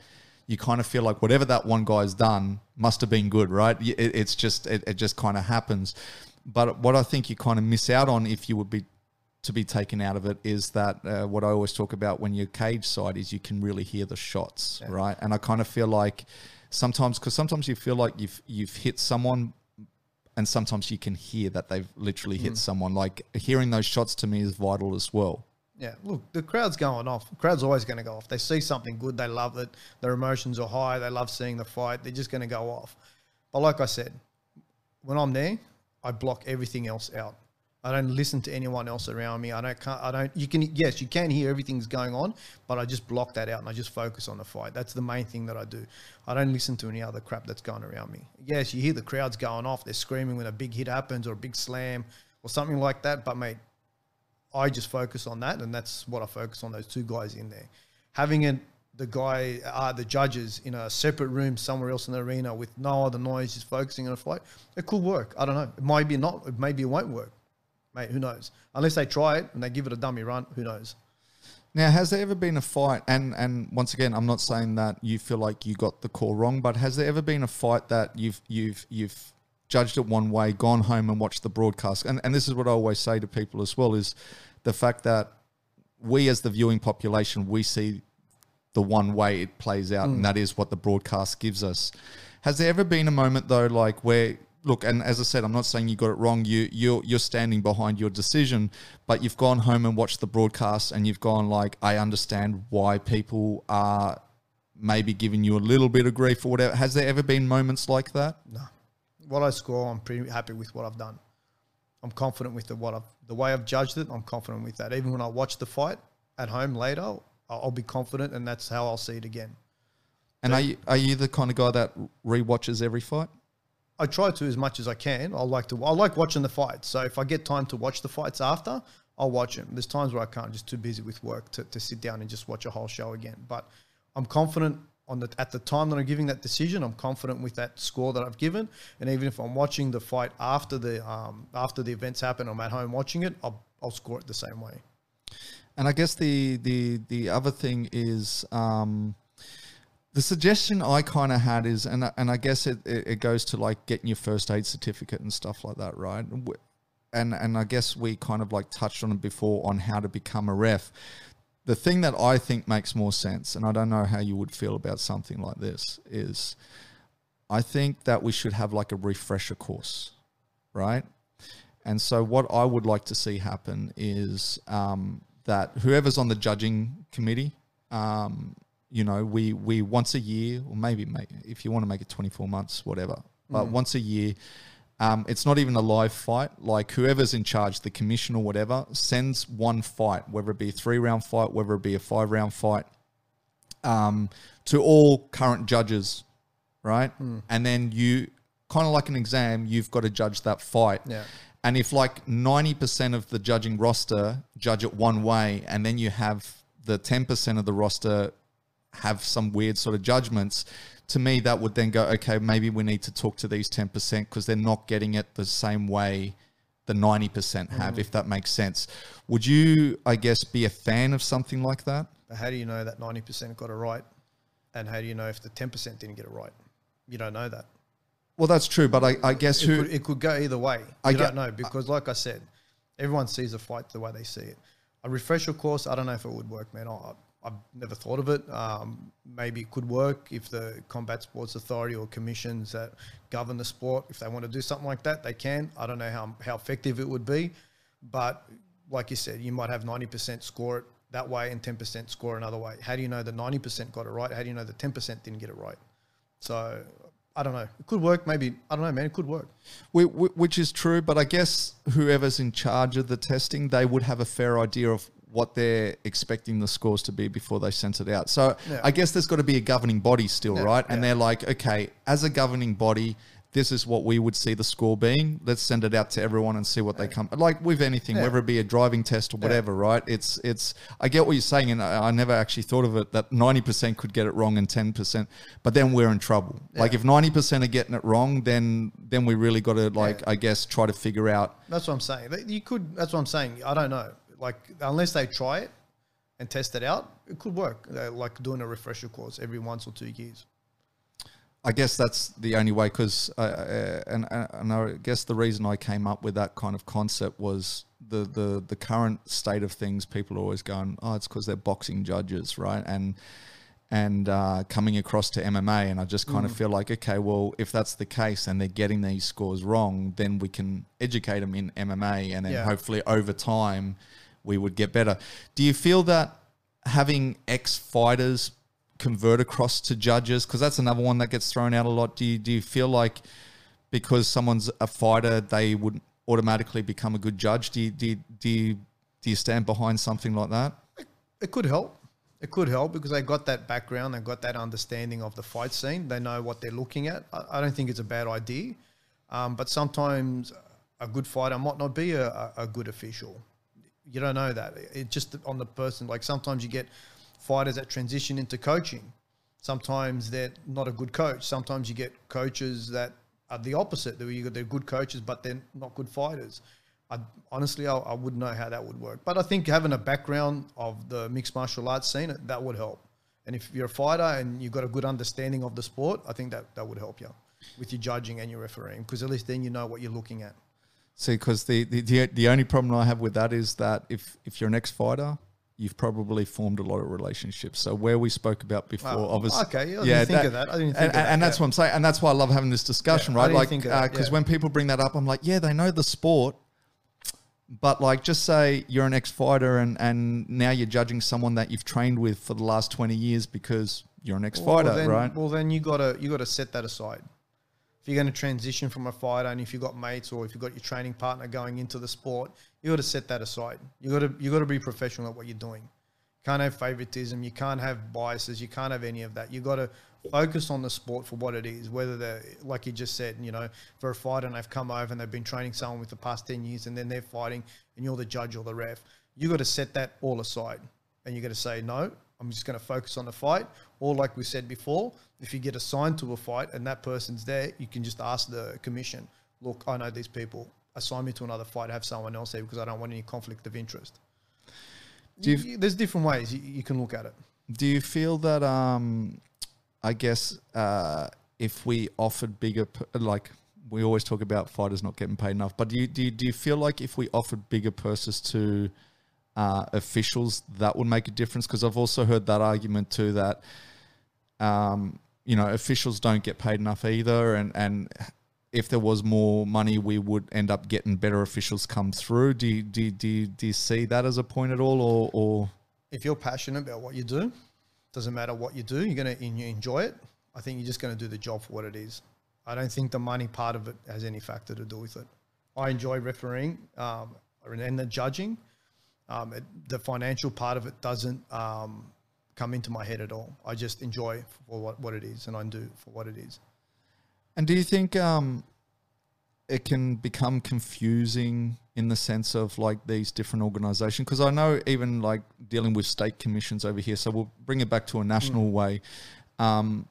you kind of feel like whatever that one guy's done must have been good, right? It, it's just, it, it just kind of happens. But what I think you kind of miss out on if you would be, to be taken out of it is that uh, what I always talk about when you're cage side is you can really hear the shots, yeah. right? And I kind of feel like sometimes, because sometimes you feel like you've you've hit someone, and sometimes you can hear that they've literally hit mm. someone. Like hearing those shots to me is vital as well. Yeah, look, the crowd's going off. The crowd's always going to go off. They see something good, they love it. Their emotions are high. They love seeing the fight. They're just going to go off. But like I said, when I'm there, I block everything else out. I don't listen to anyone else around me. I don't, can't, I don't, you can, yes, you can hear everything's going on, but I just block that out and I just focus on the fight. That's the main thing that I do. I don't listen to any other crap that's going around me. Yes, you hear the crowds going off. They're screaming when a big hit happens or a big slam or something like that. But mate, I just focus on that. And that's what I focus on, those two guys in there. Having a, the guy, uh, the judges in a separate room somewhere else in the arena with no other noise, just focusing on a fight, it could work. I don't know. It might be not, it maybe it won't work. Mate, who knows? Unless they try it and they give it a dummy run, who knows? Now, has there ever been a fight, and, and once again, I'm not saying that you feel like you got the call wrong, but has there ever been a fight that you've you've you've judged it one way, gone home and watched the broadcast? And and this is what I always say to people as well, is the fact that we as the viewing population, we see the one way it plays out, mm. and that is what the broadcast gives us. Has there ever been a moment, though, like where... Look, and as I said, I'm not saying you got it wrong. You, you're, you're standing behind your decision, but you've gone home and watched the broadcast and you've gone like, I understand why people are maybe giving you a little bit of grief or whatever. Has there ever been moments like that? No. What I score, I'm pretty happy with what I've done. I'm confident with the, what I've, the way I've judged it. I'm confident with that. Even when I watch the fight at home later, I'll, I'll be confident, and that's how I'll see it again. And so, are you, are you the kind of guy that rewatches every fight? I try to as much as I can. I like to, I like watching the fights. So if I get time to watch the fights after, I'll watch them. There's times where I can't, I'm just too busy with work to, to sit down and just watch a whole show again. But I'm confident on the, at the time that I'm giving that decision, I'm confident with that score that I've given. And even if I'm watching the fight after the, um, after the events happen, I'm at home watching it, I'll, I'll score it the same way. And I guess the, the, the other thing is, um, the suggestion I kind of had is, and, and I guess it, it goes to like getting your first aid certificate and stuff like that, right? And, and I guess we kind of like touched on it before on how to become a ref. The thing that I think makes more sense, and I don't know how you would feel about something like this, is I think that we should have like a refresher course, right? And so what I would like to see happen is um, that whoever's on the judging committee, um, you know, we, we once a year, or maybe make, if you want to make it twenty-four months, whatever, but mm. once a year, um, it's not even a live fight. Like whoever's in charge, the commission or whatever, sends one fight, whether it be a three round fight, whether it be a five round fight, um, to all current judges, right? Mm. And then you, kind of like an exam, you've got to judge that fight. Yeah. And if like ninety percent of the judging roster judge it one way, and then you have the ten percent of the roster have some weird sort of judgments, to me that would then go, okay, maybe we need to talk to these ten percent because they're not getting it the same way the ninety percent have, mm. if that makes sense. Would you, I guess, be a fan of something like that? How do you know that ninety percent got it right? And how do you know if the ten percent didn't get it right? You don't know that. Well, that's true, but I, I guess it, who... Could, it could go either way. I you get, don't know because, like I said, everyone sees a fight the way they see it. A refresher course, I don't know if it would work, man. I, I've never thought of it. Um, maybe it could work if the Combat Sports Authority or commissions that govern the sport, if they want to do something like that, they can. I don't know how, how effective it would be. But like you said, you might have ninety percent score it that way and ten percent score another way? How do you know the ninety percent got it right? How do you know the ten percent didn't get it right? So I don't know. It could work, maybe. I don't know, man. It could work. We, we, which is true, but I guess whoever's in charge of the testing, they would have a fair idea of what they're expecting the scores to be before they sent it out. So yeah. I guess there's got to be a governing body still, yeah. right? And yeah. they're like, okay, as a governing body, this is what we would see the score being. Let's send it out to everyone and see what yeah. they come. Like with anything, yeah. whether it be a driving test or whatever, yeah. right? It's, it's, I get what you're saying. And I, I never actually thought of it that ninety percent could get it wrong and ten percent, but then we're in trouble. Yeah. Like if ninety percent are getting it wrong, then, then we really got to like, yeah. I guess, try to figure out. That's what I'm saying. You could, that's what I'm saying. I don't know. Like unless they try it and test it out, it could work. They're like doing a refresher course every once or two years. I guess that's the only way, because uh, and, and I guess the reason I came up with that kind of concept was the the the current state of things. People are always going, oh, it's because they're boxing judges, right? And and uh, coming across to M M A, and I just kind mm. of feel like, okay, well, if that's the case and they're getting these scores wrong, then we can educate them in M M A, and then yeah. hopefully over time we would get better. Do you feel that having ex-fighters convert across to judges, because that's another one that gets thrown out a lot? Do you, do you feel like because someone's a fighter, they would automatically become a good judge? Do you, do you, do you, do you stand behind something like that? It, it could help. It could help because they got that background, they got that understanding of the fight scene. They know what they're looking at. I, I don't think it's a bad idea, um, but sometimes a good fighter might not be a, a good official. You don't know that. It just on the person. Like sometimes you get fighters that transition into coaching. Sometimes they're not a good coach. Sometimes you get coaches that are the opposite. They're good coaches, but they're not good fighters. I, honestly, I, I wouldn't know how that would work. But I think having a background of the mixed martial arts scene, that would help. And if you're a fighter and you've got a good understanding of the sport, I think that, that would help you with your judging and your refereeing, because at least then you know what you're looking at. See, because the, the, the, the only problem I have with that is that if, if you're an ex-fighter, you've probably formed a lot of relationships. So where we spoke about before, oh, obviously, okay, I yeah, didn't think that, of that. I didn't think and, of that. And that's yeah. what I'm saying, and that's why I love having this discussion, yeah, right? Like, because uh, yeah. when people bring that up, I'm like, yeah, they know the sport, but like, just say you're an ex-fighter, and and now you're judging someone that you've trained with for the last twenty years because you're an ex-fighter, well, well right? Well, then you gotta you gotta set that aside. If you're going to transition from a fighter, and if you've got mates or if you've got your training partner going into the sport, you got to set that aside. You got to you got to be professional at what you're doing. You can't have favoritism. You can't have biases. You can't have any of that. You got to focus on the sport for what it is. Whether they're, like you just said, you know, for a fighter, and they've come over and they've been training someone with the past ten years, and then they're fighting, and you're the judge or the ref. You got to set that all aside, and you got to say no. I'm just going to focus on the fight. Or like we said before, if you get assigned to a fight and that person's there, you can just ask the commission, look, I know these people, assign me to another fight, have someone else there because I don't want any conflict of interest. Do you, There's different ways you, you can look at it. Do you feel that, um, I guess, uh, if we offered bigger, like we always talk about fighters not getting paid enough, but do you, do you, do you feel like if we offered bigger purses to Uh, officials, that would make a difference? Because I've also heard that argument too, that um, you know, officials don't get paid enough either, and and if there was more money, we would end up getting better officials come through. Do you, do you, do you, do you see that as a point at all, or, or if you're passionate about what you do, doesn't matter what you do, you're gonna you enjoy it. I think you're just gonna do the job for what it is. I don't think the money part of it has any factor to do with it. I enjoy refereeing um, and the judging. Um, it, the financial part of it doesn't um, come into my head at all. I just enjoy for what, what it is, and I do for what it is. And do you think um, it can become confusing in the sense of like these different organizations? Because I know even like dealing with state commissions over here, so we'll bring it back to a national mm. way. Um,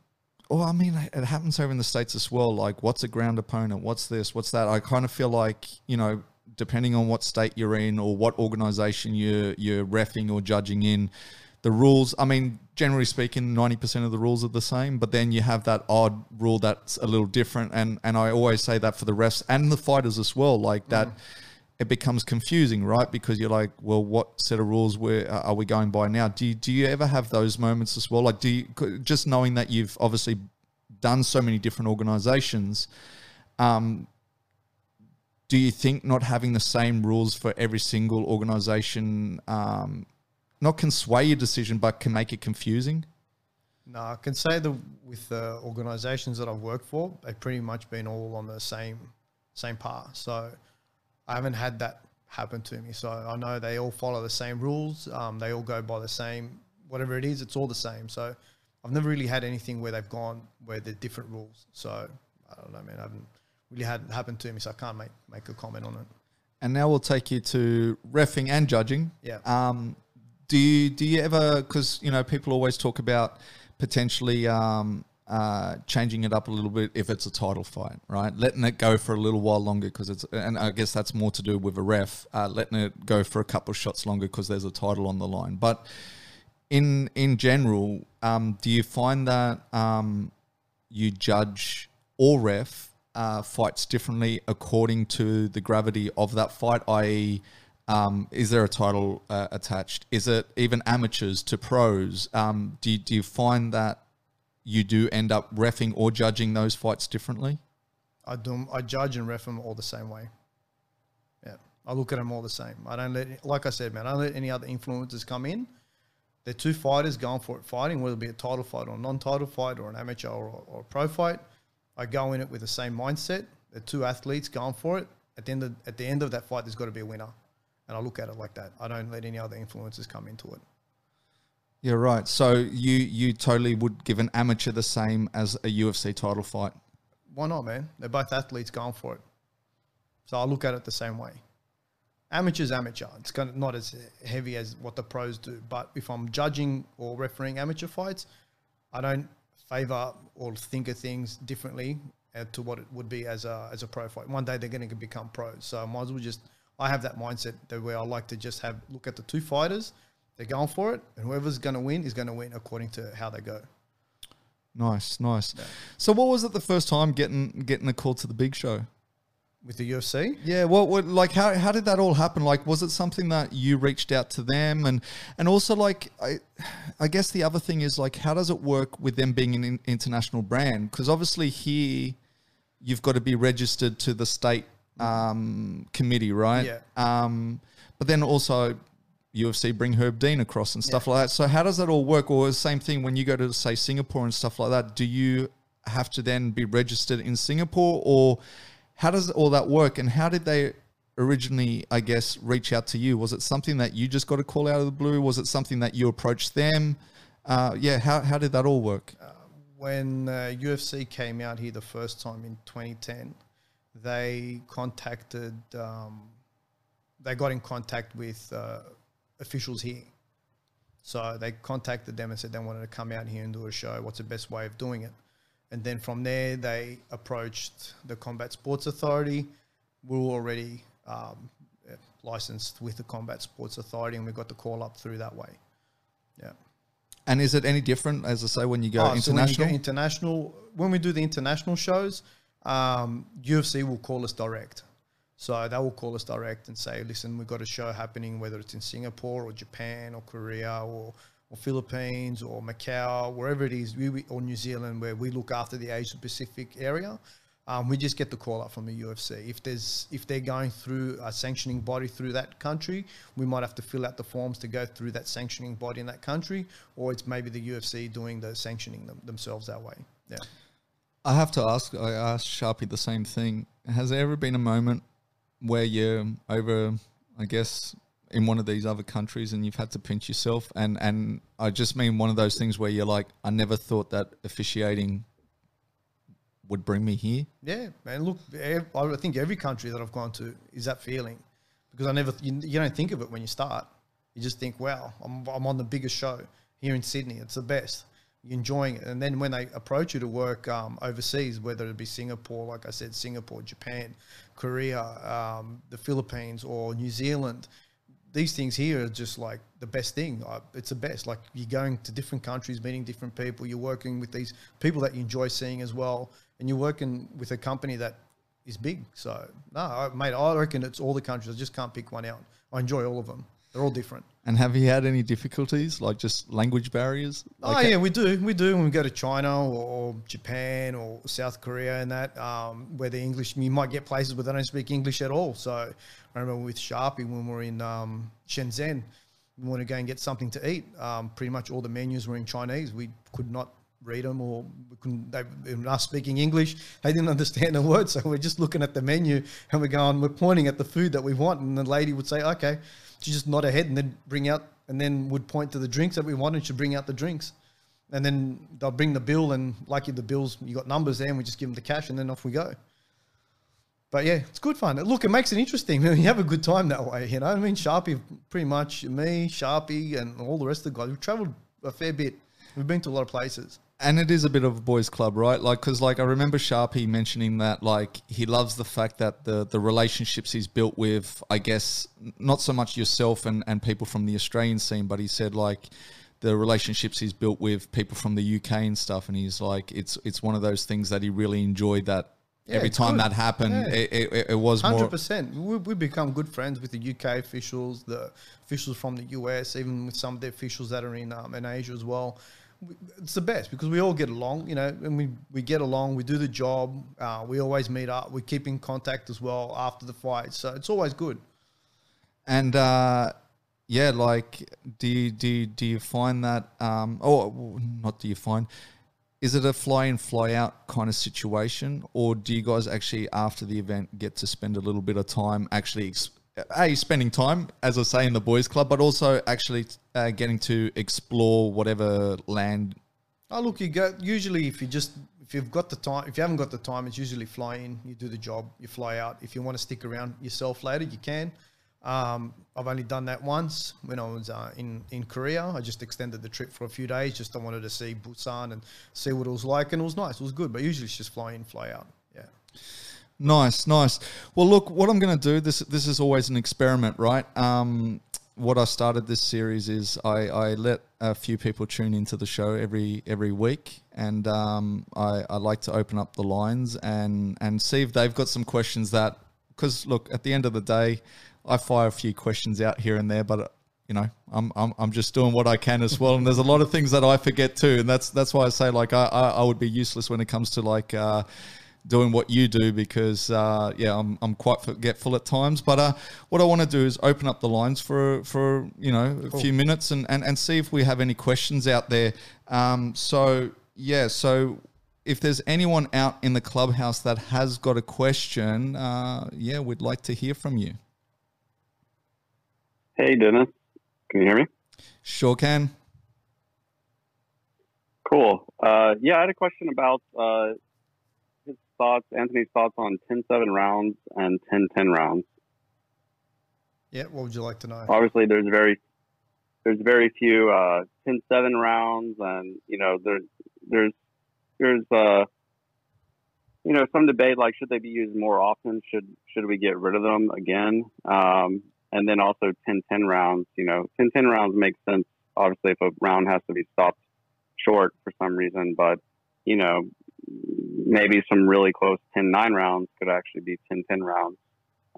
oh, I mean, it happens over in the States as well. Like what's a ground opponent? What's this? What's that? I kind of feel like, you know, depending on what state you're in or what organization you're, you're reffing or judging in, the rules, I mean, generally speaking, ninety percent of the rules are the same, but then you have that odd rule that's a little different. And, and I always say that for the refs and the fighters as well, like that mm. it becomes confusing, right? Because you're like, well, what set of rules where are we going by now? Do you, do you ever have those moments as well? Like, do you, just knowing that you've obviously done so many different organizations, um, do you think not having the same rules for every single organization um, not can sway your decision, but can make it confusing? No, I can say that with the organisations that I've worked for, they've pretty much been all on the same same path. So I haven't had that happen to me. So I know they all follow the same rules. Um, they all go by the same, whatever it is, it's all the same. So I've never really had anything where they've gone where they're different rules. So I don't know, man. I haven't really had it happen to me, so I can't make, make a comment on it. And now we'll take you to reffing and judging. Yeah. Um, do you do you ever, because, you know, people always talk about potentially um, uh, changing it up a little bit if it's a title fight, right? Letting it go for a little while longer because it's, and I guess that's more to do with a ref, uh, letting it go for a couple of shots longer because there's a title on the line. But in in general, um, do you find that um, you judge or ref Uh, fights differently according to the gravity of that fight, that is um, is there a title uh, attached? Is it even amateurs to pros? Um, do, do you find that you do end up reffing or judging those fights differently? I do. I judge and ref them all the same way. Yeah, I look at them all the same. I don't let, like I said, man, I don't let any other influences come in. They're two fighters going for it fighting, whether it be a title fight or a non-title fight or an amateur or, or a pro fight. I go in it with the same mindset. The two athletes going for it. At the end of, at the end of that fight, there's got to be a winner. And I look at it like that. I don't let any other influences come into it. Yeah, right. So you, you totally would give an amateur the same as a U F C title fight? Why not, man? They're both athletes going for it. So I look at it the same way. Amateur's amateur. It's kind of not as heavy as what the pros do. But if I'm judging or refereeing amateur fights, I don't favor or think of things differently to what it would be as a as a pro fight. One day they're going to become pros, so I might as well just. I have that mindset that where I like to just have look at the two fighters, they're going for it, and whoever's going to win is going to win according to how they go. Nice, nice. Yeah. So, what was it the first time getting getting the call to the big show with the U F C? Yeah. What, what like how how did that all happen? Like, was it something that you reached out to them, and and also like I. I guess the other thing is, like, how does it work with them being an international brand? Because obviously here you've got to be registered to the state um, committee, right? Yeah. Um, but then also U F C bring Herb Dean across and stuff yeah. like that. So how does that all work? Or the same thing when you go to, say, Singapore and stuff like that, do you have to then be registered in Singapore? Or how does all that work? And how did they originally, I guess, reach out to you? Was it something that you just got a call out of the blue? Was it something that you approached them? Uh, yeah, how, how did that all work? Uh, when uh, U F C came out here the first time in twenty ten, they contacted, um, they got in contact with uh, officials here. So they contacted them and said they wanted to come out here and do a show. What's the best way of doing it? And then from there, they approached the Combat Sports Authority. We were already Um, licensed with the Combat Sports Authority, and we got the call up through that way. Yeah. And is it any different, as I say, when you go oh, international? So when you go international, when we do the international shows, um, U F C will call us direct. So they will call us direct and say, "Listen, we've got a show happening, whether it's in Singapore or Japan or Korea or or Philippines or Macau, wherever it is, we, or New Zealand, where we look after the Asia Pacific area." Um, we just get the call up from the U F C. If there's if they're going through a sanctioning body through that country, we might have to fill out the forms to go through that sanctioning body in that country, or it's maybe the U F C doing the sanctioning them, themselves that way. Yeah, I have to ask. I asked Sharpie the same thing. Has there ever been a moment where you're over, I guess, in one of these other countries and you've had to pinch yourself? And and I just mean one of those things where you're like, I never thought that officiating would bring me here. Yeah, man. Look, I think every country that I've gone to is that feeling, because I never, you, you don't think of it when you start. You just think, wow, I'm, I'm on the biggest show here in Sydney. It's the best. You're enjoying it. And then when they approach you to work um, overseas, whether it be Singapore, like I said, Singapore, Japan, Korea, um, the Philippines or New Zealand, these things here are just like the best thing. It's the best. Like, you're going to different countries, meeting different people. You're working with these people that you enjoy seeing as well. And you're working with a company that is big. So, no, mate, I reckon it's all the countries. I just can't pick one out. I enjoy all of them. They're all different. And have you had any difficulties, like just language barriers? Oh, like yeah, we do. We do when we go to China or, or Japan or South Korea and that, um, where the English, you might get places where they don't speak English at all. So I remember with Sharpie when we were in um, Shenzhen, we want to go and get something to eat. Um, pretty much all the menus were in Chinese. We could not read them, or we couldn't, they, us speaking English, they didn't understand a word. So we're just looking at the menu and we're going, we're pointing at the food that we want. And the lady would say, okay, she just nod her head and then bring out, and then would point to the drinks that we wanted, and she'd bring out the drinks. And then they'll bring the bill, and lucky the bills, you got numbers there, and we just give them the cash and then off we go. But yeah, it's good fun. Look, it makes it interesting. You have a good time that way, you know what I mean? Sharpie, pretty much me, Sharpie, and all the rest of the guys. We've traveled a fair bit. We've been to a lot of places. And it is a bit of a boys' club, right? Like, because like I remember Sharpie mentioning that, like, he loves the fact that the the relationships he's built with, I guess, not so much yourself and and people from the Australian scene, but he said like the relationships he's built with people from the U K and stuff. And he's like, it's it's one of those things that he really enjoyed that. Yeah, every time good. that happened, yeah. it, it, it was one hundred percent. More. one hundred percent. We, we become good friends with the U K officials, the officials from the U S, even with some of the officials that are in, um, in Asia as well. We, it's the best because we all get along, you know, and we, we get along, we do the job. Uh, we always meet up. We keep in contact as well after the fight. So it's always good. And, uh, yeah, like, do you, do you, do you find that, um, oh, not do you find... is it a fly in, fly out kind of situation, or do you guys actually after the event get to spend a little bit of time actually, a spending time, as I say, in the boys' club, but also actually uh, getting to explore whatever land? Oh, look, you go usually if you just if you've got the time, if you haven't got the time, it's usually fly in, you do the job, you fly out. If you want to stick around yourself later, you can. Um, I've only done that once when I was uh, in, in Korea. I just extended the trip for a few days. Just I wanted to see Busan and see what it was like. And it was nice. It was good. But usually it's just fly in, fly out. Yeah. Nice, nice. Well, look, what I'm going to do, this this is always an experiment, right? Um, what I started this series is I, I let a few people tune into the show every every week. And um, I, I like to open up the lines and, and see if they've got some questions that, because, look, at the end of the day, I fire a few questions out here and there, but you know, I'm, I'm, I'm just doing what I can as well. And there's a lot of things that I forget too. And that's, that's why I say like, I, I, I would be useless when it comes to like, uh, doing what you do because, uh, yeah, I'm, I'm quite forgetful at times, but, uh, what I want to do is open up the lines for, for, you know, a cool. few minutes and, and, and see if we have any questions out there. Um, so yeah, so if there's anyone out in the clubhouse that has got a question, uh, yeah, we'd like to hear from you. Hey, Dennis. Can you hear me? Sure can. Cool. Uh, yeah, I had a question about uh, his thoughts, Anthony's thoughts on ten seven rounds and ten ten rounds. Yeah, what would you like to know? Obviously, there's very there's very few uh, ten seven rounds, and you know, there's there's there's uh, you know, some debate like should they be used more often? Should should we get rid of them again? Um, And then also ten ten rounds, you know, ten ten rounds makes sense. Obviously, if a round has to be stopped short for some reason, but, you know, maybe some really close ten nine rounds could actually be ten ten rounds.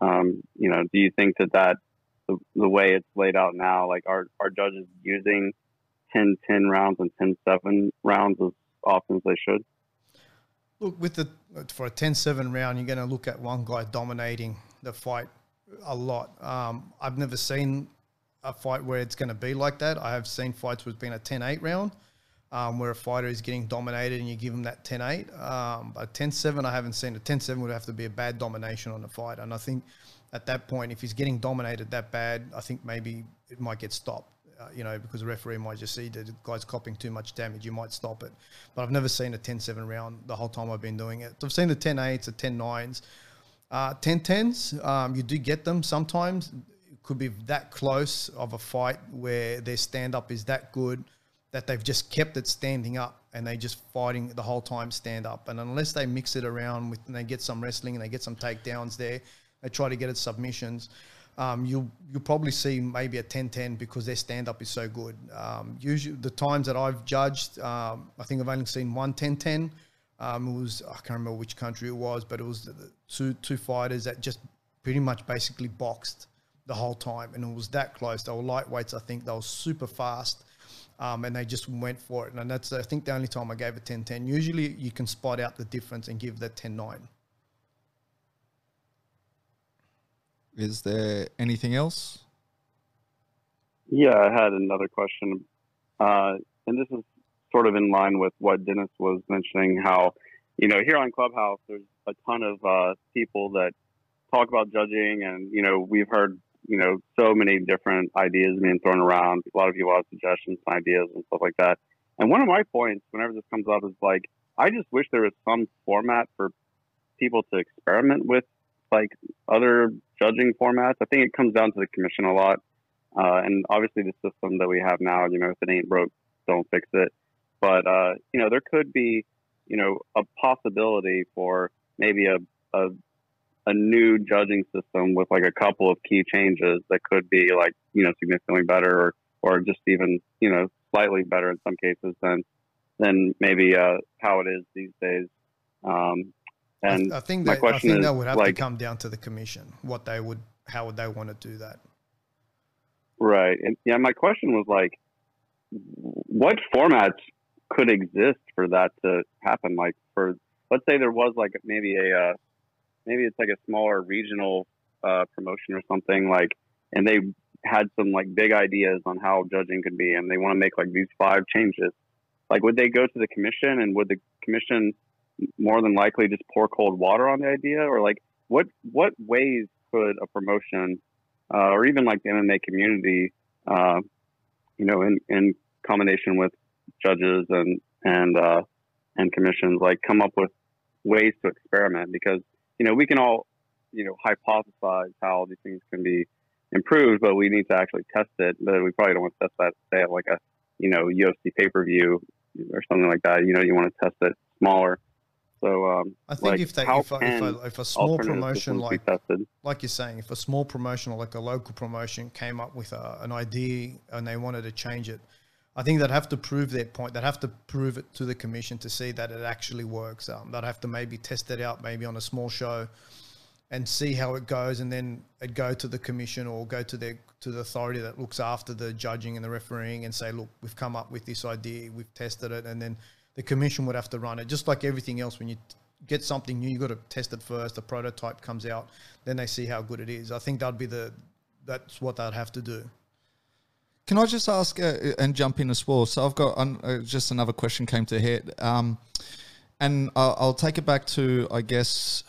Um, you know, do you think that that, the, the way it's laid out now, like are, are judges using ten ten rounds and ten seven rounds as often as they should? Look, with the, for a ten seven round, you're going to look at one guy dominating the fight a lot. Um, I've never seen a fight where it's going to be like that. I have seen fights where it's been a ten eight round um, where a fighter is getting dominated and you give them that ten eight. Um, but ten seven, I haven't seen. A ten seven would have to be a bad domination on the fight. And I think at that point, if he's getting dominated that bad, I think maybe it might get stopped, uh, you know, because the referee might just see that the guy's copping too much damage. You might stop it. But I've never seen a ten seven round the whole time I've been doing it. I've seen the ten eights, the ten nines. Uh, ten tens, um, you do get them sometimes. It could be that close of a fight where their stand-up is that good that they've just kept it standing up and they just fighting the whole time stand-up. And unless they mix it around with, and they get some wrestling and they get some takedowns there, they try to get it submissions, um, you'll, you'll probably see maybe a ten ten because their stand-up is so good. Um, usually the times that I've judged, um, I think I've only seen one ten ten. Um, it was, I can't remember which country it was, but it was the, the two two fighters that just pretty much basically boxed the whole time. And it was that close. They were lightweights, I think. They were super fast. Um, and they just went for it. And that's, I think, the only time I gave a ten ten. Usually you can spot out the difference and give that ten nine. Is there anything else? Yeah, I had another question. Uh, and this is sort of in line with what Dennis was mentioning, how, you know, here on Clubhouse, there's a ton of uh, people that talk about judging. And, you know, we've heard, you know, so many different ideas being thrown around. A lot of people have suggestions and ideas and stuff like that. And one of my points whenever this comes up is like, I just wish there was some format for people to experiment with, like other judging formats. I think it comes down to the commission a lot. Uh, and obviously the system that we have now, you know, if it ain't broke, don't fix it. But, uh, you know, there could be, you know, a possibility for maybe a, a, a new judging system with like a couple of key changes that could be like, you know, significantly better or, or just even, you know, slightly better in some cases than, than maybe uh, how it is these days. Um, and I, I think that, my question I think is, that would have like, to come down to the commission, what they would, how would they want to do that? Right. And yeah, my question was like, what formats could exist for that to happen? Like for, let's say there was like maybe a, uh, maybe it's like a smaller regional uh, promotion or something like, and they had some like big ideas on how judging could be, and they want to make like these five changes. Like, would they go to the commission, and would the commission more than likely just pour cold water on the idea? Or like what, what ways could a promotion Uh, or even like the M M A community, uh, you know, in, in combination with judges and and uh, and commissions, like come up with ways to experiment? Because, you know, we can all, you know, hypothesize how these things can be improved, but we need to actually test it. But we probably don't want to test that, say, at like a, you know, U F C pay-per-view or something like that. You know, you want to test it smaller. So, um, I think like if, they, if, a, if, a, if a small promotion, like like you're saying, if a small promotion, like a local promotion came up with a, an idea and they wanted to change it, I think they'd have to prove their point. They'd have to prove it to the commission to see that it actually works. Um, they'd have to maybe test it out, maybe on a small show and see how it goes. And then it'd go to the commission or go to their, to the authority that looks after the judging and the refereeing and say, look, we've come up with this idea, we've tested it. And then the commission would have to run it, just like everything else. When you get something new, you've got to test it first. The prototype comes out, then they see how good it is. I think that'd be the, that's what they'd have to do. Can I just ask uh, and jump in as well? So I've got um, uh, just another question came to head. Um, and I'll, I'll take it back to, I guess,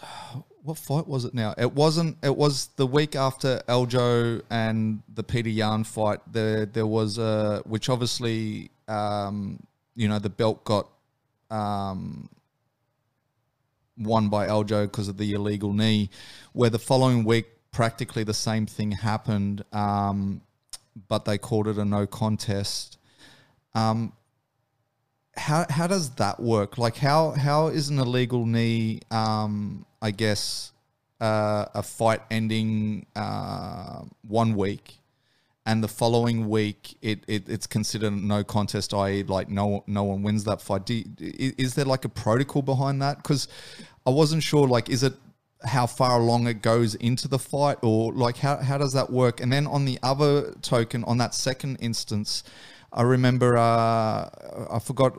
what fight was it now? It wasn't, it was the week after Eljo and the Petr Yan fight. There, there was a, which obviously, um, you know, the belt got, Um, won by Eljo because of the illegal knee, where the following week practically the same thing happened, um, but they called it a no contest. Um, how how does that work? Like how how is an illegal knee, um, I guess, uh, a fight ending uh, one week, and the following week, it, it it's considered no contest, that is like no no one wins that fight? Do you, is there like a protocol behind that? Because I wasn't sure, like, is it how far along it goes into the fight, or like how, how does that work? And then on the other token, on that second instance, I remember, uh, I forgot,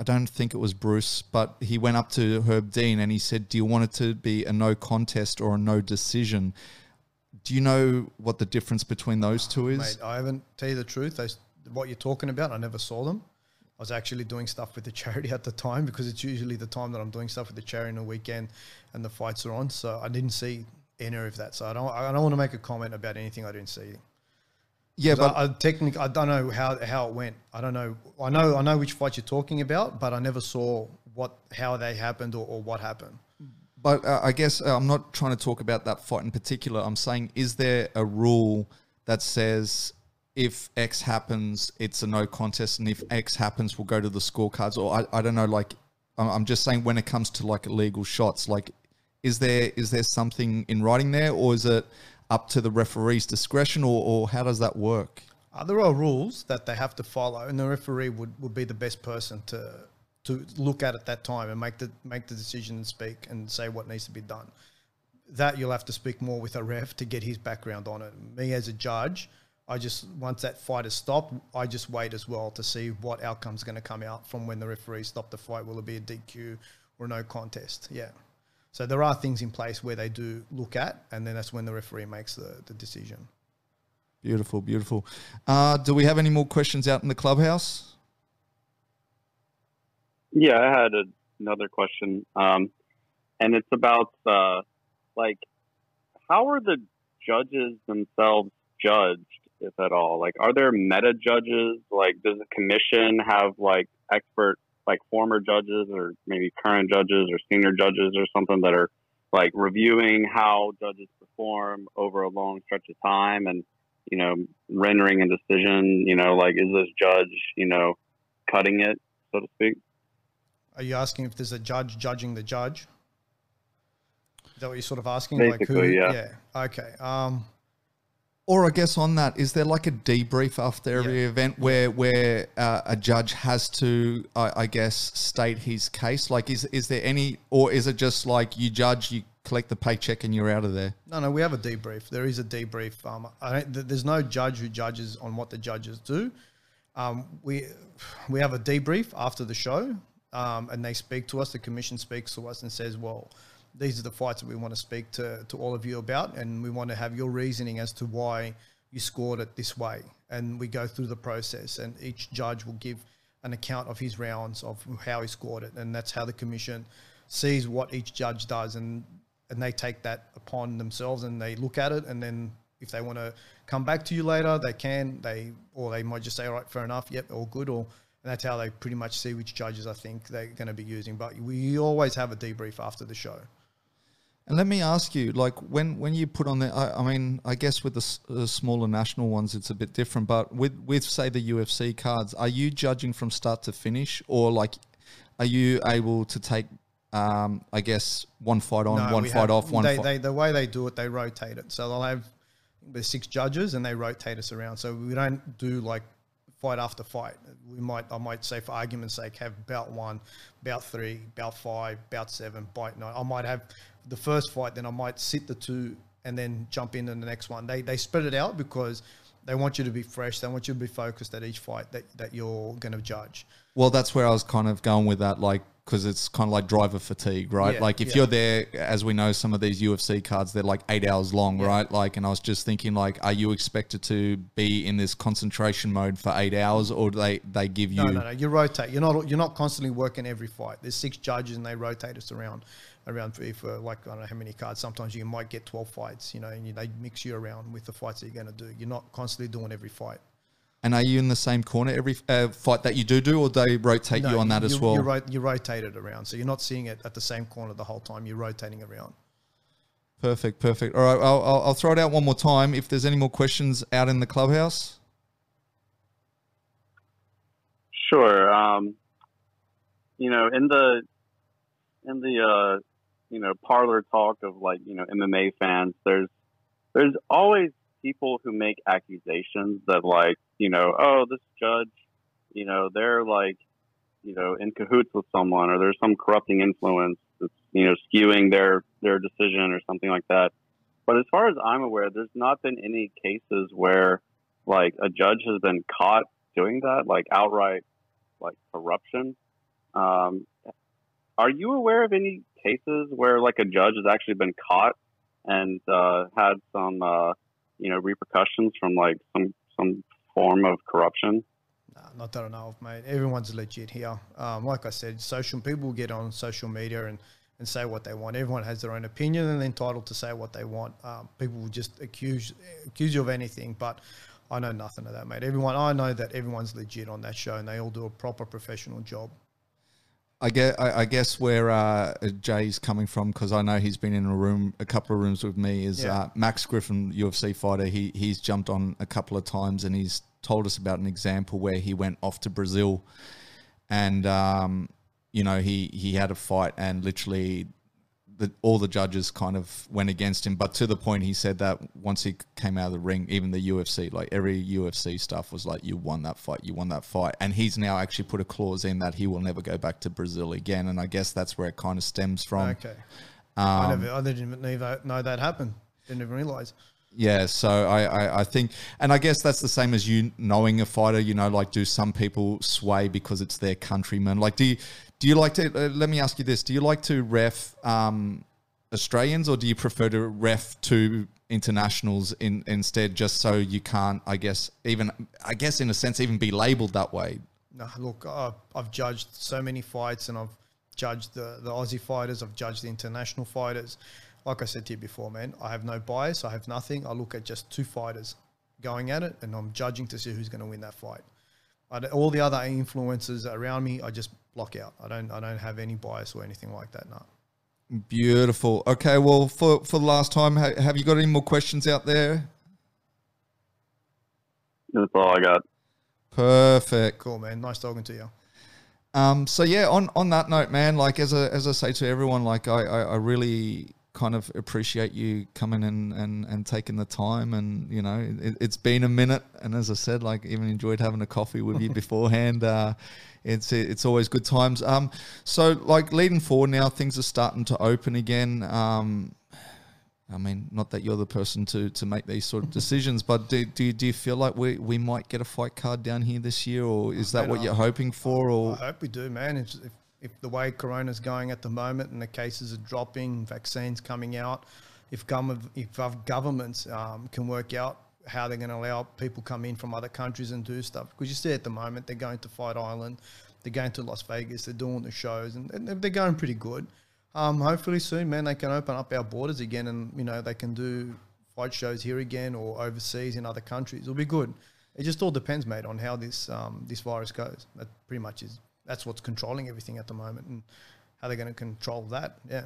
I don't think it was Bruce, but he went up to Herb Dean and he said, do you want it to be a no contest or a no decision? Do you know what the difference between those two is? Mate, I haven't, tell you the truth, those, what you're talking about, I never saw them. I was actually doing stuff with the charity at the time, because it's usually the time that I'm doing stuff with the charity on the weekend and the fights are on. So I didn't see any of that. So I don't, I don't want to make a comment about anything I didn't see. Yeah, but I, I technically, I don't know how, how it went. I don't know. I know, I know which fight you're talking about, but I never saw what, how they happened or, or what happened. But uh, I guess uh, I'm not trying to talk about that fight in particular. I'm saying, is there a rule that says if X happens, it's a no contest, and if X happens, we'll go to the scorecards? Or I, I don't know, like, I'm just saying when it comes to like illegal shots, like, is there is there something in writing there, or is it up to the referee's discretion, or, or how does that work? Uh, there are rules that they have to follow, and the referee would, would be the best person to... to look at at that time and make the make the decision and speak and say what needs to be done. That you'll have to speak more with a ref to get his background on it. Me as a judge, I just, once that fight has stopped, I just wait as well to see what outcome's going to come out from when the referee stopped the fight. Will it be a D Q or no contest? Yeah. So there are things in place where they do look at, and then that's when the referee makes the, the decision. Beautiful, beautiful. Uh, do we have any more questions out in the clubhouse? Yeah, I had a, another question. Um, and it's about, uh, like, how are the judges themselves judged, if at all? Like, are there meta judges? Like, does the commission have, like, expert, like, former judges or maybe current judges or senior judges or something that are, like, reviewing how judges perform over a long stretch of time and, you know, rendering a decision, you know, like, is this judge, you know, cutting it, so to speak? Are you asking if there's a judge judging the judge? Is that what you're sort of asking? Basically, like who, yeah. yeah. Okay. Um, or I guess on that, is there like a debrief after every yeah. event where where uh, a judge has to, I, I guess, state his case? Like, is is there any, or is it just like you judge, you collect the paycheck, and you're out of there? No, no, we have a debrief. There is a debrief. Um, I don't, there's no judge who judges on what the judges do. Um, we we have a debrief after the show. Um, and they speak to us, the commission speaks to us and says, well, these are the fights that we want to speak to, to all of you about, and we want to have your reasoning as to why you scored it this way. And we go through the process, and each judge will give an account of his rounds of how he scored it. And that's how the commission sees what each judge does, and, and they take that upon themselves and they look at it. And then if they want to come back to you later, they can, they, or they might just say, all right, fair enough. Yep. All good. Or, and that's how they pretty much see which judges I think they're going to be using. But we always have a debrief after the show. And let me ask you, like, when, when you put on the, I, I mean, I guess with the, the smaller national ones, it's a bit different. But with, with, say, the U F C cards, are you judging from start to finish? Or, like, are you able to take, um, I guess, one fight on, no, one fight have, off, one they, fight? They, the way they do it, they rotate it. So they'll have the six judges and they rotate us around. So we don't do, like, fight after fight. We might, I might say for argument's sake, have bout one, bout three, bout five, bout seven, bout nine. I might have the first fight, then I might sit the two and then jump into the next one. They, they spread it out because they want you to be fresh. They want you to be focused at each fight that, that you're going to judge. Well, that's where I was kind of going with that, like, because it's kind of like driver fatigue, right? Yeah, like if yeah. you're there, as we know, some of these U F C cards, they're like eight hours long, yeah. right? Like, and I was just thinking, like, are you expected to be in this concentration mode for eight hours or do they, they give you... No, no, no, you rotate. You're not, you're not constantly working every fight. There's six judges and they rotate us around, around for, for like, I don't know how many cards. Sometimes you might get twelve fights, you know, and you, they mix you around with the fights that you're going to do. You're not constantly doing every fight. And are you in the same corner every uh, fight that you do do, or they rotate no, you on that you, as well? You, ro you rotate it around. So you're not seeing it at the same corner the whole time. You're rotating around. Perfect, perfect. All right, I'll, I'll throw it out one more time. If there's any more questions out in the clubhouse. Sure. Um, you know, in the, in the, uh, you know, parlor talk of like, you know, M M A fans, there's, there's always people who make accusations that like, you know, oh, this judge, you know, they're like, you know, in cahoots with someone, or there's some corrupting influence that's, you know, skewing their, their decision or something like that. But as far as I'm aware, there's not been any cases where like a judge has been caught doing that, like outright, like corruption. Um, are you aware of any cases where like a judge has actually been caught and uh, had some, uh, you know, repercussions from like some, some form of corruption? No, not that I know of, mate. Everyone's legit here. Um, like I said, social people get on social media and, and say what they want. Everyone has their own opinion and they're entitled to say what they want. Um, people will just accuse, accuse you of anything, but I know nothing of that, mate. Everyone, I know that everyone's legit on that show and they all do a proper professional job. I guess, I guess where uh, Jay's coming from, because I know he's been in a room, a couple of rooms with me, is yeah. uh, Max Griffin, U F C fighter. He he's jumped on a couple of times and he's told us about an example where he went off to Brazil, and um, you know he he had a fight and literally the, all the judges kind of went against him. But to the point, he said that once he came out of the ring, even the U F C, like every U F C stuff was like, you won that fight, you won that fight. And he's now actually put a clause in that he will never go back to Brazil again. And I guess that's where it kind of stems from. Okay. Um, I, never, I didn't even know that happened. Didn't even realize. Yeah, so I, I, I think, and I guess that's the same as you knowing a fighter, you know, like do some people sway because it's their countrymen? Like do you, do you like to, uh, let me ask you this, do you like to ref um, Australians, or do you prefer to ref to internationals in instead, just so you can't, I guess, even, I guess in a sense, even be labelled that way? No, look, uh, I've judged so many fights, and I've judged the, the Aussie fighters, I've judged the international fighters. Like I said to you before, man, I have no bias, I have nothing. I look at just two fighters going at it, and I'm judging to see who's going to win that fight. I, all the other influences around me, I just block out. I don't, I don't have any bias or anything like that, no. Beautiful. Okay, well, for, for the last time, ha have you got any more questions out there? That's all I got. Perfect. Cool, man. Nice talking to you. Um, so, yeah, on, on that note, man, like, as, a, as I say to everyone, like, I, I, I really kind of appreciate you coming in and, and taking the time, and, you know, it, it's been a minute, and as I said, like, even enjoyed having a coffee with you beforehand. Uh, it's, it's always good times. Um, so, like, leading forward now, things are starting to open again. Um, I mean, not that you're the person to, to make these sort of decisions, but do, do, do you feel like we, we might get a fight card down here this year, or is that what you're hoping for? Or I hope we do, man. If, if If the way Corona's going at the moment, and the cases are dropping, vaccines coming out, if, gov if governments um, can work out how they're going to allow people come in from other countries and do stuff. Because you see at the moment, they're going to Fight Island, they're going to Las Vegas, they're doing the shows, and, and they're going pretty good. Um, hopefully soon, man, they can open up our borders again, and, you know, they can do fight shows here again, or overseas in other countries. It'll be good. It just all depends, mate, on how this, um, this virus goes. That pretty much is... That's what's controlling everything at the moment, and how they're going to control that. Yeah.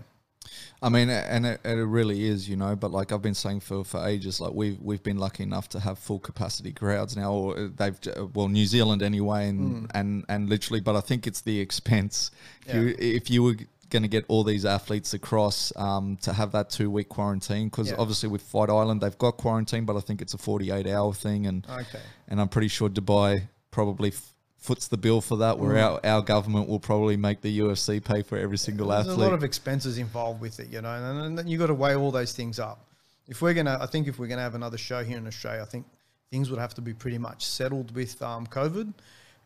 I mean, and it, it really is, you know, but like I've been saying for, for ages, like we've, we've been lucky enough to have full capacity crowds now, or they've, well, New Zealand anyway, and, mm. and, and literally, but I think it's the expense. If, yeah. you, if you were going to get all these athletes across, um, to have that two week quarantine, because yeah. obviously with Fight Island, they've got quarantine, but I think it's a forty-eight hour thing. And, okay. and I'm pretty sure Dubai probably foots the bill for that, where mm. our, our government will probably make the U F C pay for every single There's athlete. There's a lot of expenses involved with it, you know, and, and, and you got to weigh all those things up. If we're going to, I think if we're going to have another show here in Australia, I think things would have to be pretty much settled with um, COVID,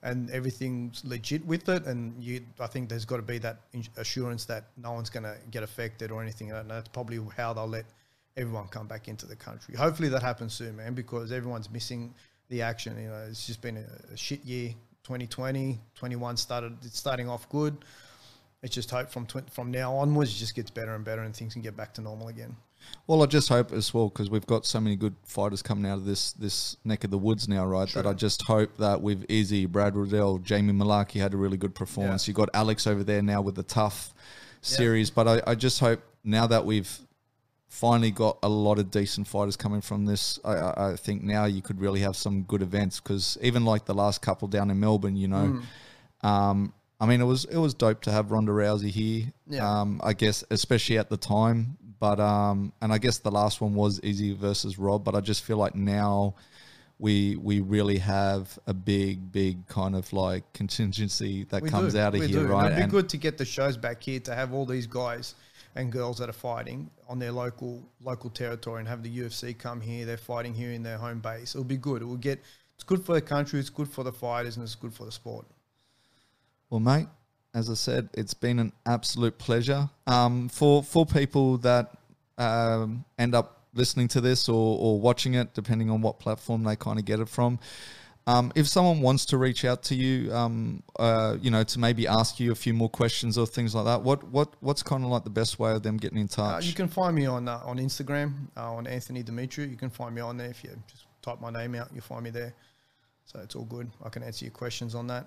and everything's legit with it. And you, I think there's got to be that assurance that no one's going to get affected or anything. And that's probably how they'll let everyone come back into the country. Hopefully that happens soon, man, because everyone's missing the action. You know, it's just been a, a shit year. twenty twenty, twenty-one started, it's starting off good. It's just hope from from now onwards, it just gets better and better, and things can get back to normal again. Well, I just hope as well, because we've got so many good fighters coming out of this this neck of the woods now, right? True. That I just hope that with Izzy, Brad Riddell, Jamie Malarkey had a really good performance. Yeah. You've got Alex over there now with the Tough series, yeah. but I, I just hope now that we've finally got a lot of decent fighters coming from this, I, I think now you could really have some good events, because even like the last couple down in Melbourne, you know, mm. um, I mean, it was it was dope to have Ronda Rousey here, yeah. um, I guess, especially at the time. But um, and I guess the last one was Izzy versus Rob, but I just feel like now we we really have a big, big kind of like contingency that we comes do. out of we here, do. right? It'd be and good to get the shows back here, to have all these guys and girls that are fighting on their local local territory, and have the U F C come here. They're fighting here in their home base. It'll be good. It will get. It's good for the country. It's good for the fighters, and it's good for the sport. Well, mate, as I said, it's been an absolute pleasure. Um, for for people that um, end up listening to this or or watching it, depending on what platform they kind of get it from. Um, if someone wants to reach out to you, um, uh, you know, to maybe ask you a few more questions or things like that, what what what's kind of like the best way of them getting in touch? Uh, you can find me on uh, on Instagram, uh, on Anthony Dimitru. You can find me on there. If you just type my name out, you'll find me there. So it's all good. I can answer your questions on that.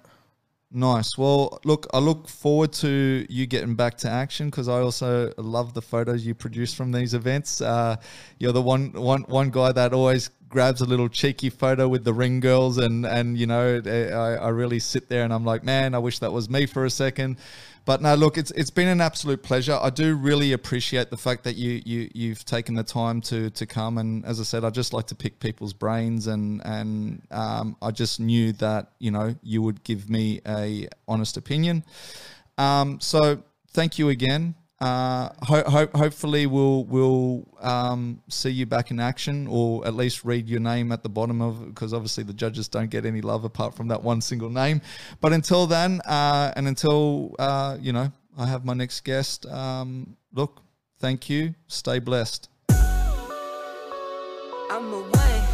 Nice. Well, look, I look forward to you getting back to action, because I also love the photos you produce from these events. Uh, you're the one, one, one guy that always grabs a little cheeky photo with the ring girls, and, and you know, I, I really sit there and I'm like, man, I wish that was me for a second. But no, look, it's it's been an absolute pleasure. I do really appreciate the fact that you you you've taken the time to to come, and as I said, I just like to pick people's brains, and and um, I just knew that, you know, you would give me a honest opinion. Um, so thank you again. Uh, ho ho hopefully we'll we'll um, see you back in action, or at least read your name at the bottom of, because obviously the judges don't get any love apart from that one single name. But until then, uh, and until uh, you know, I have my next guest. Um, look, Thank you. Stay blessed. I'm away.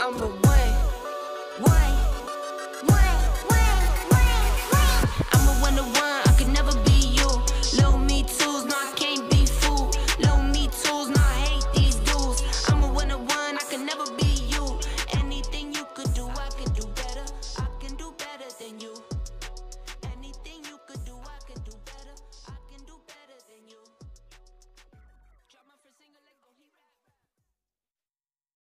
I'm away. Why?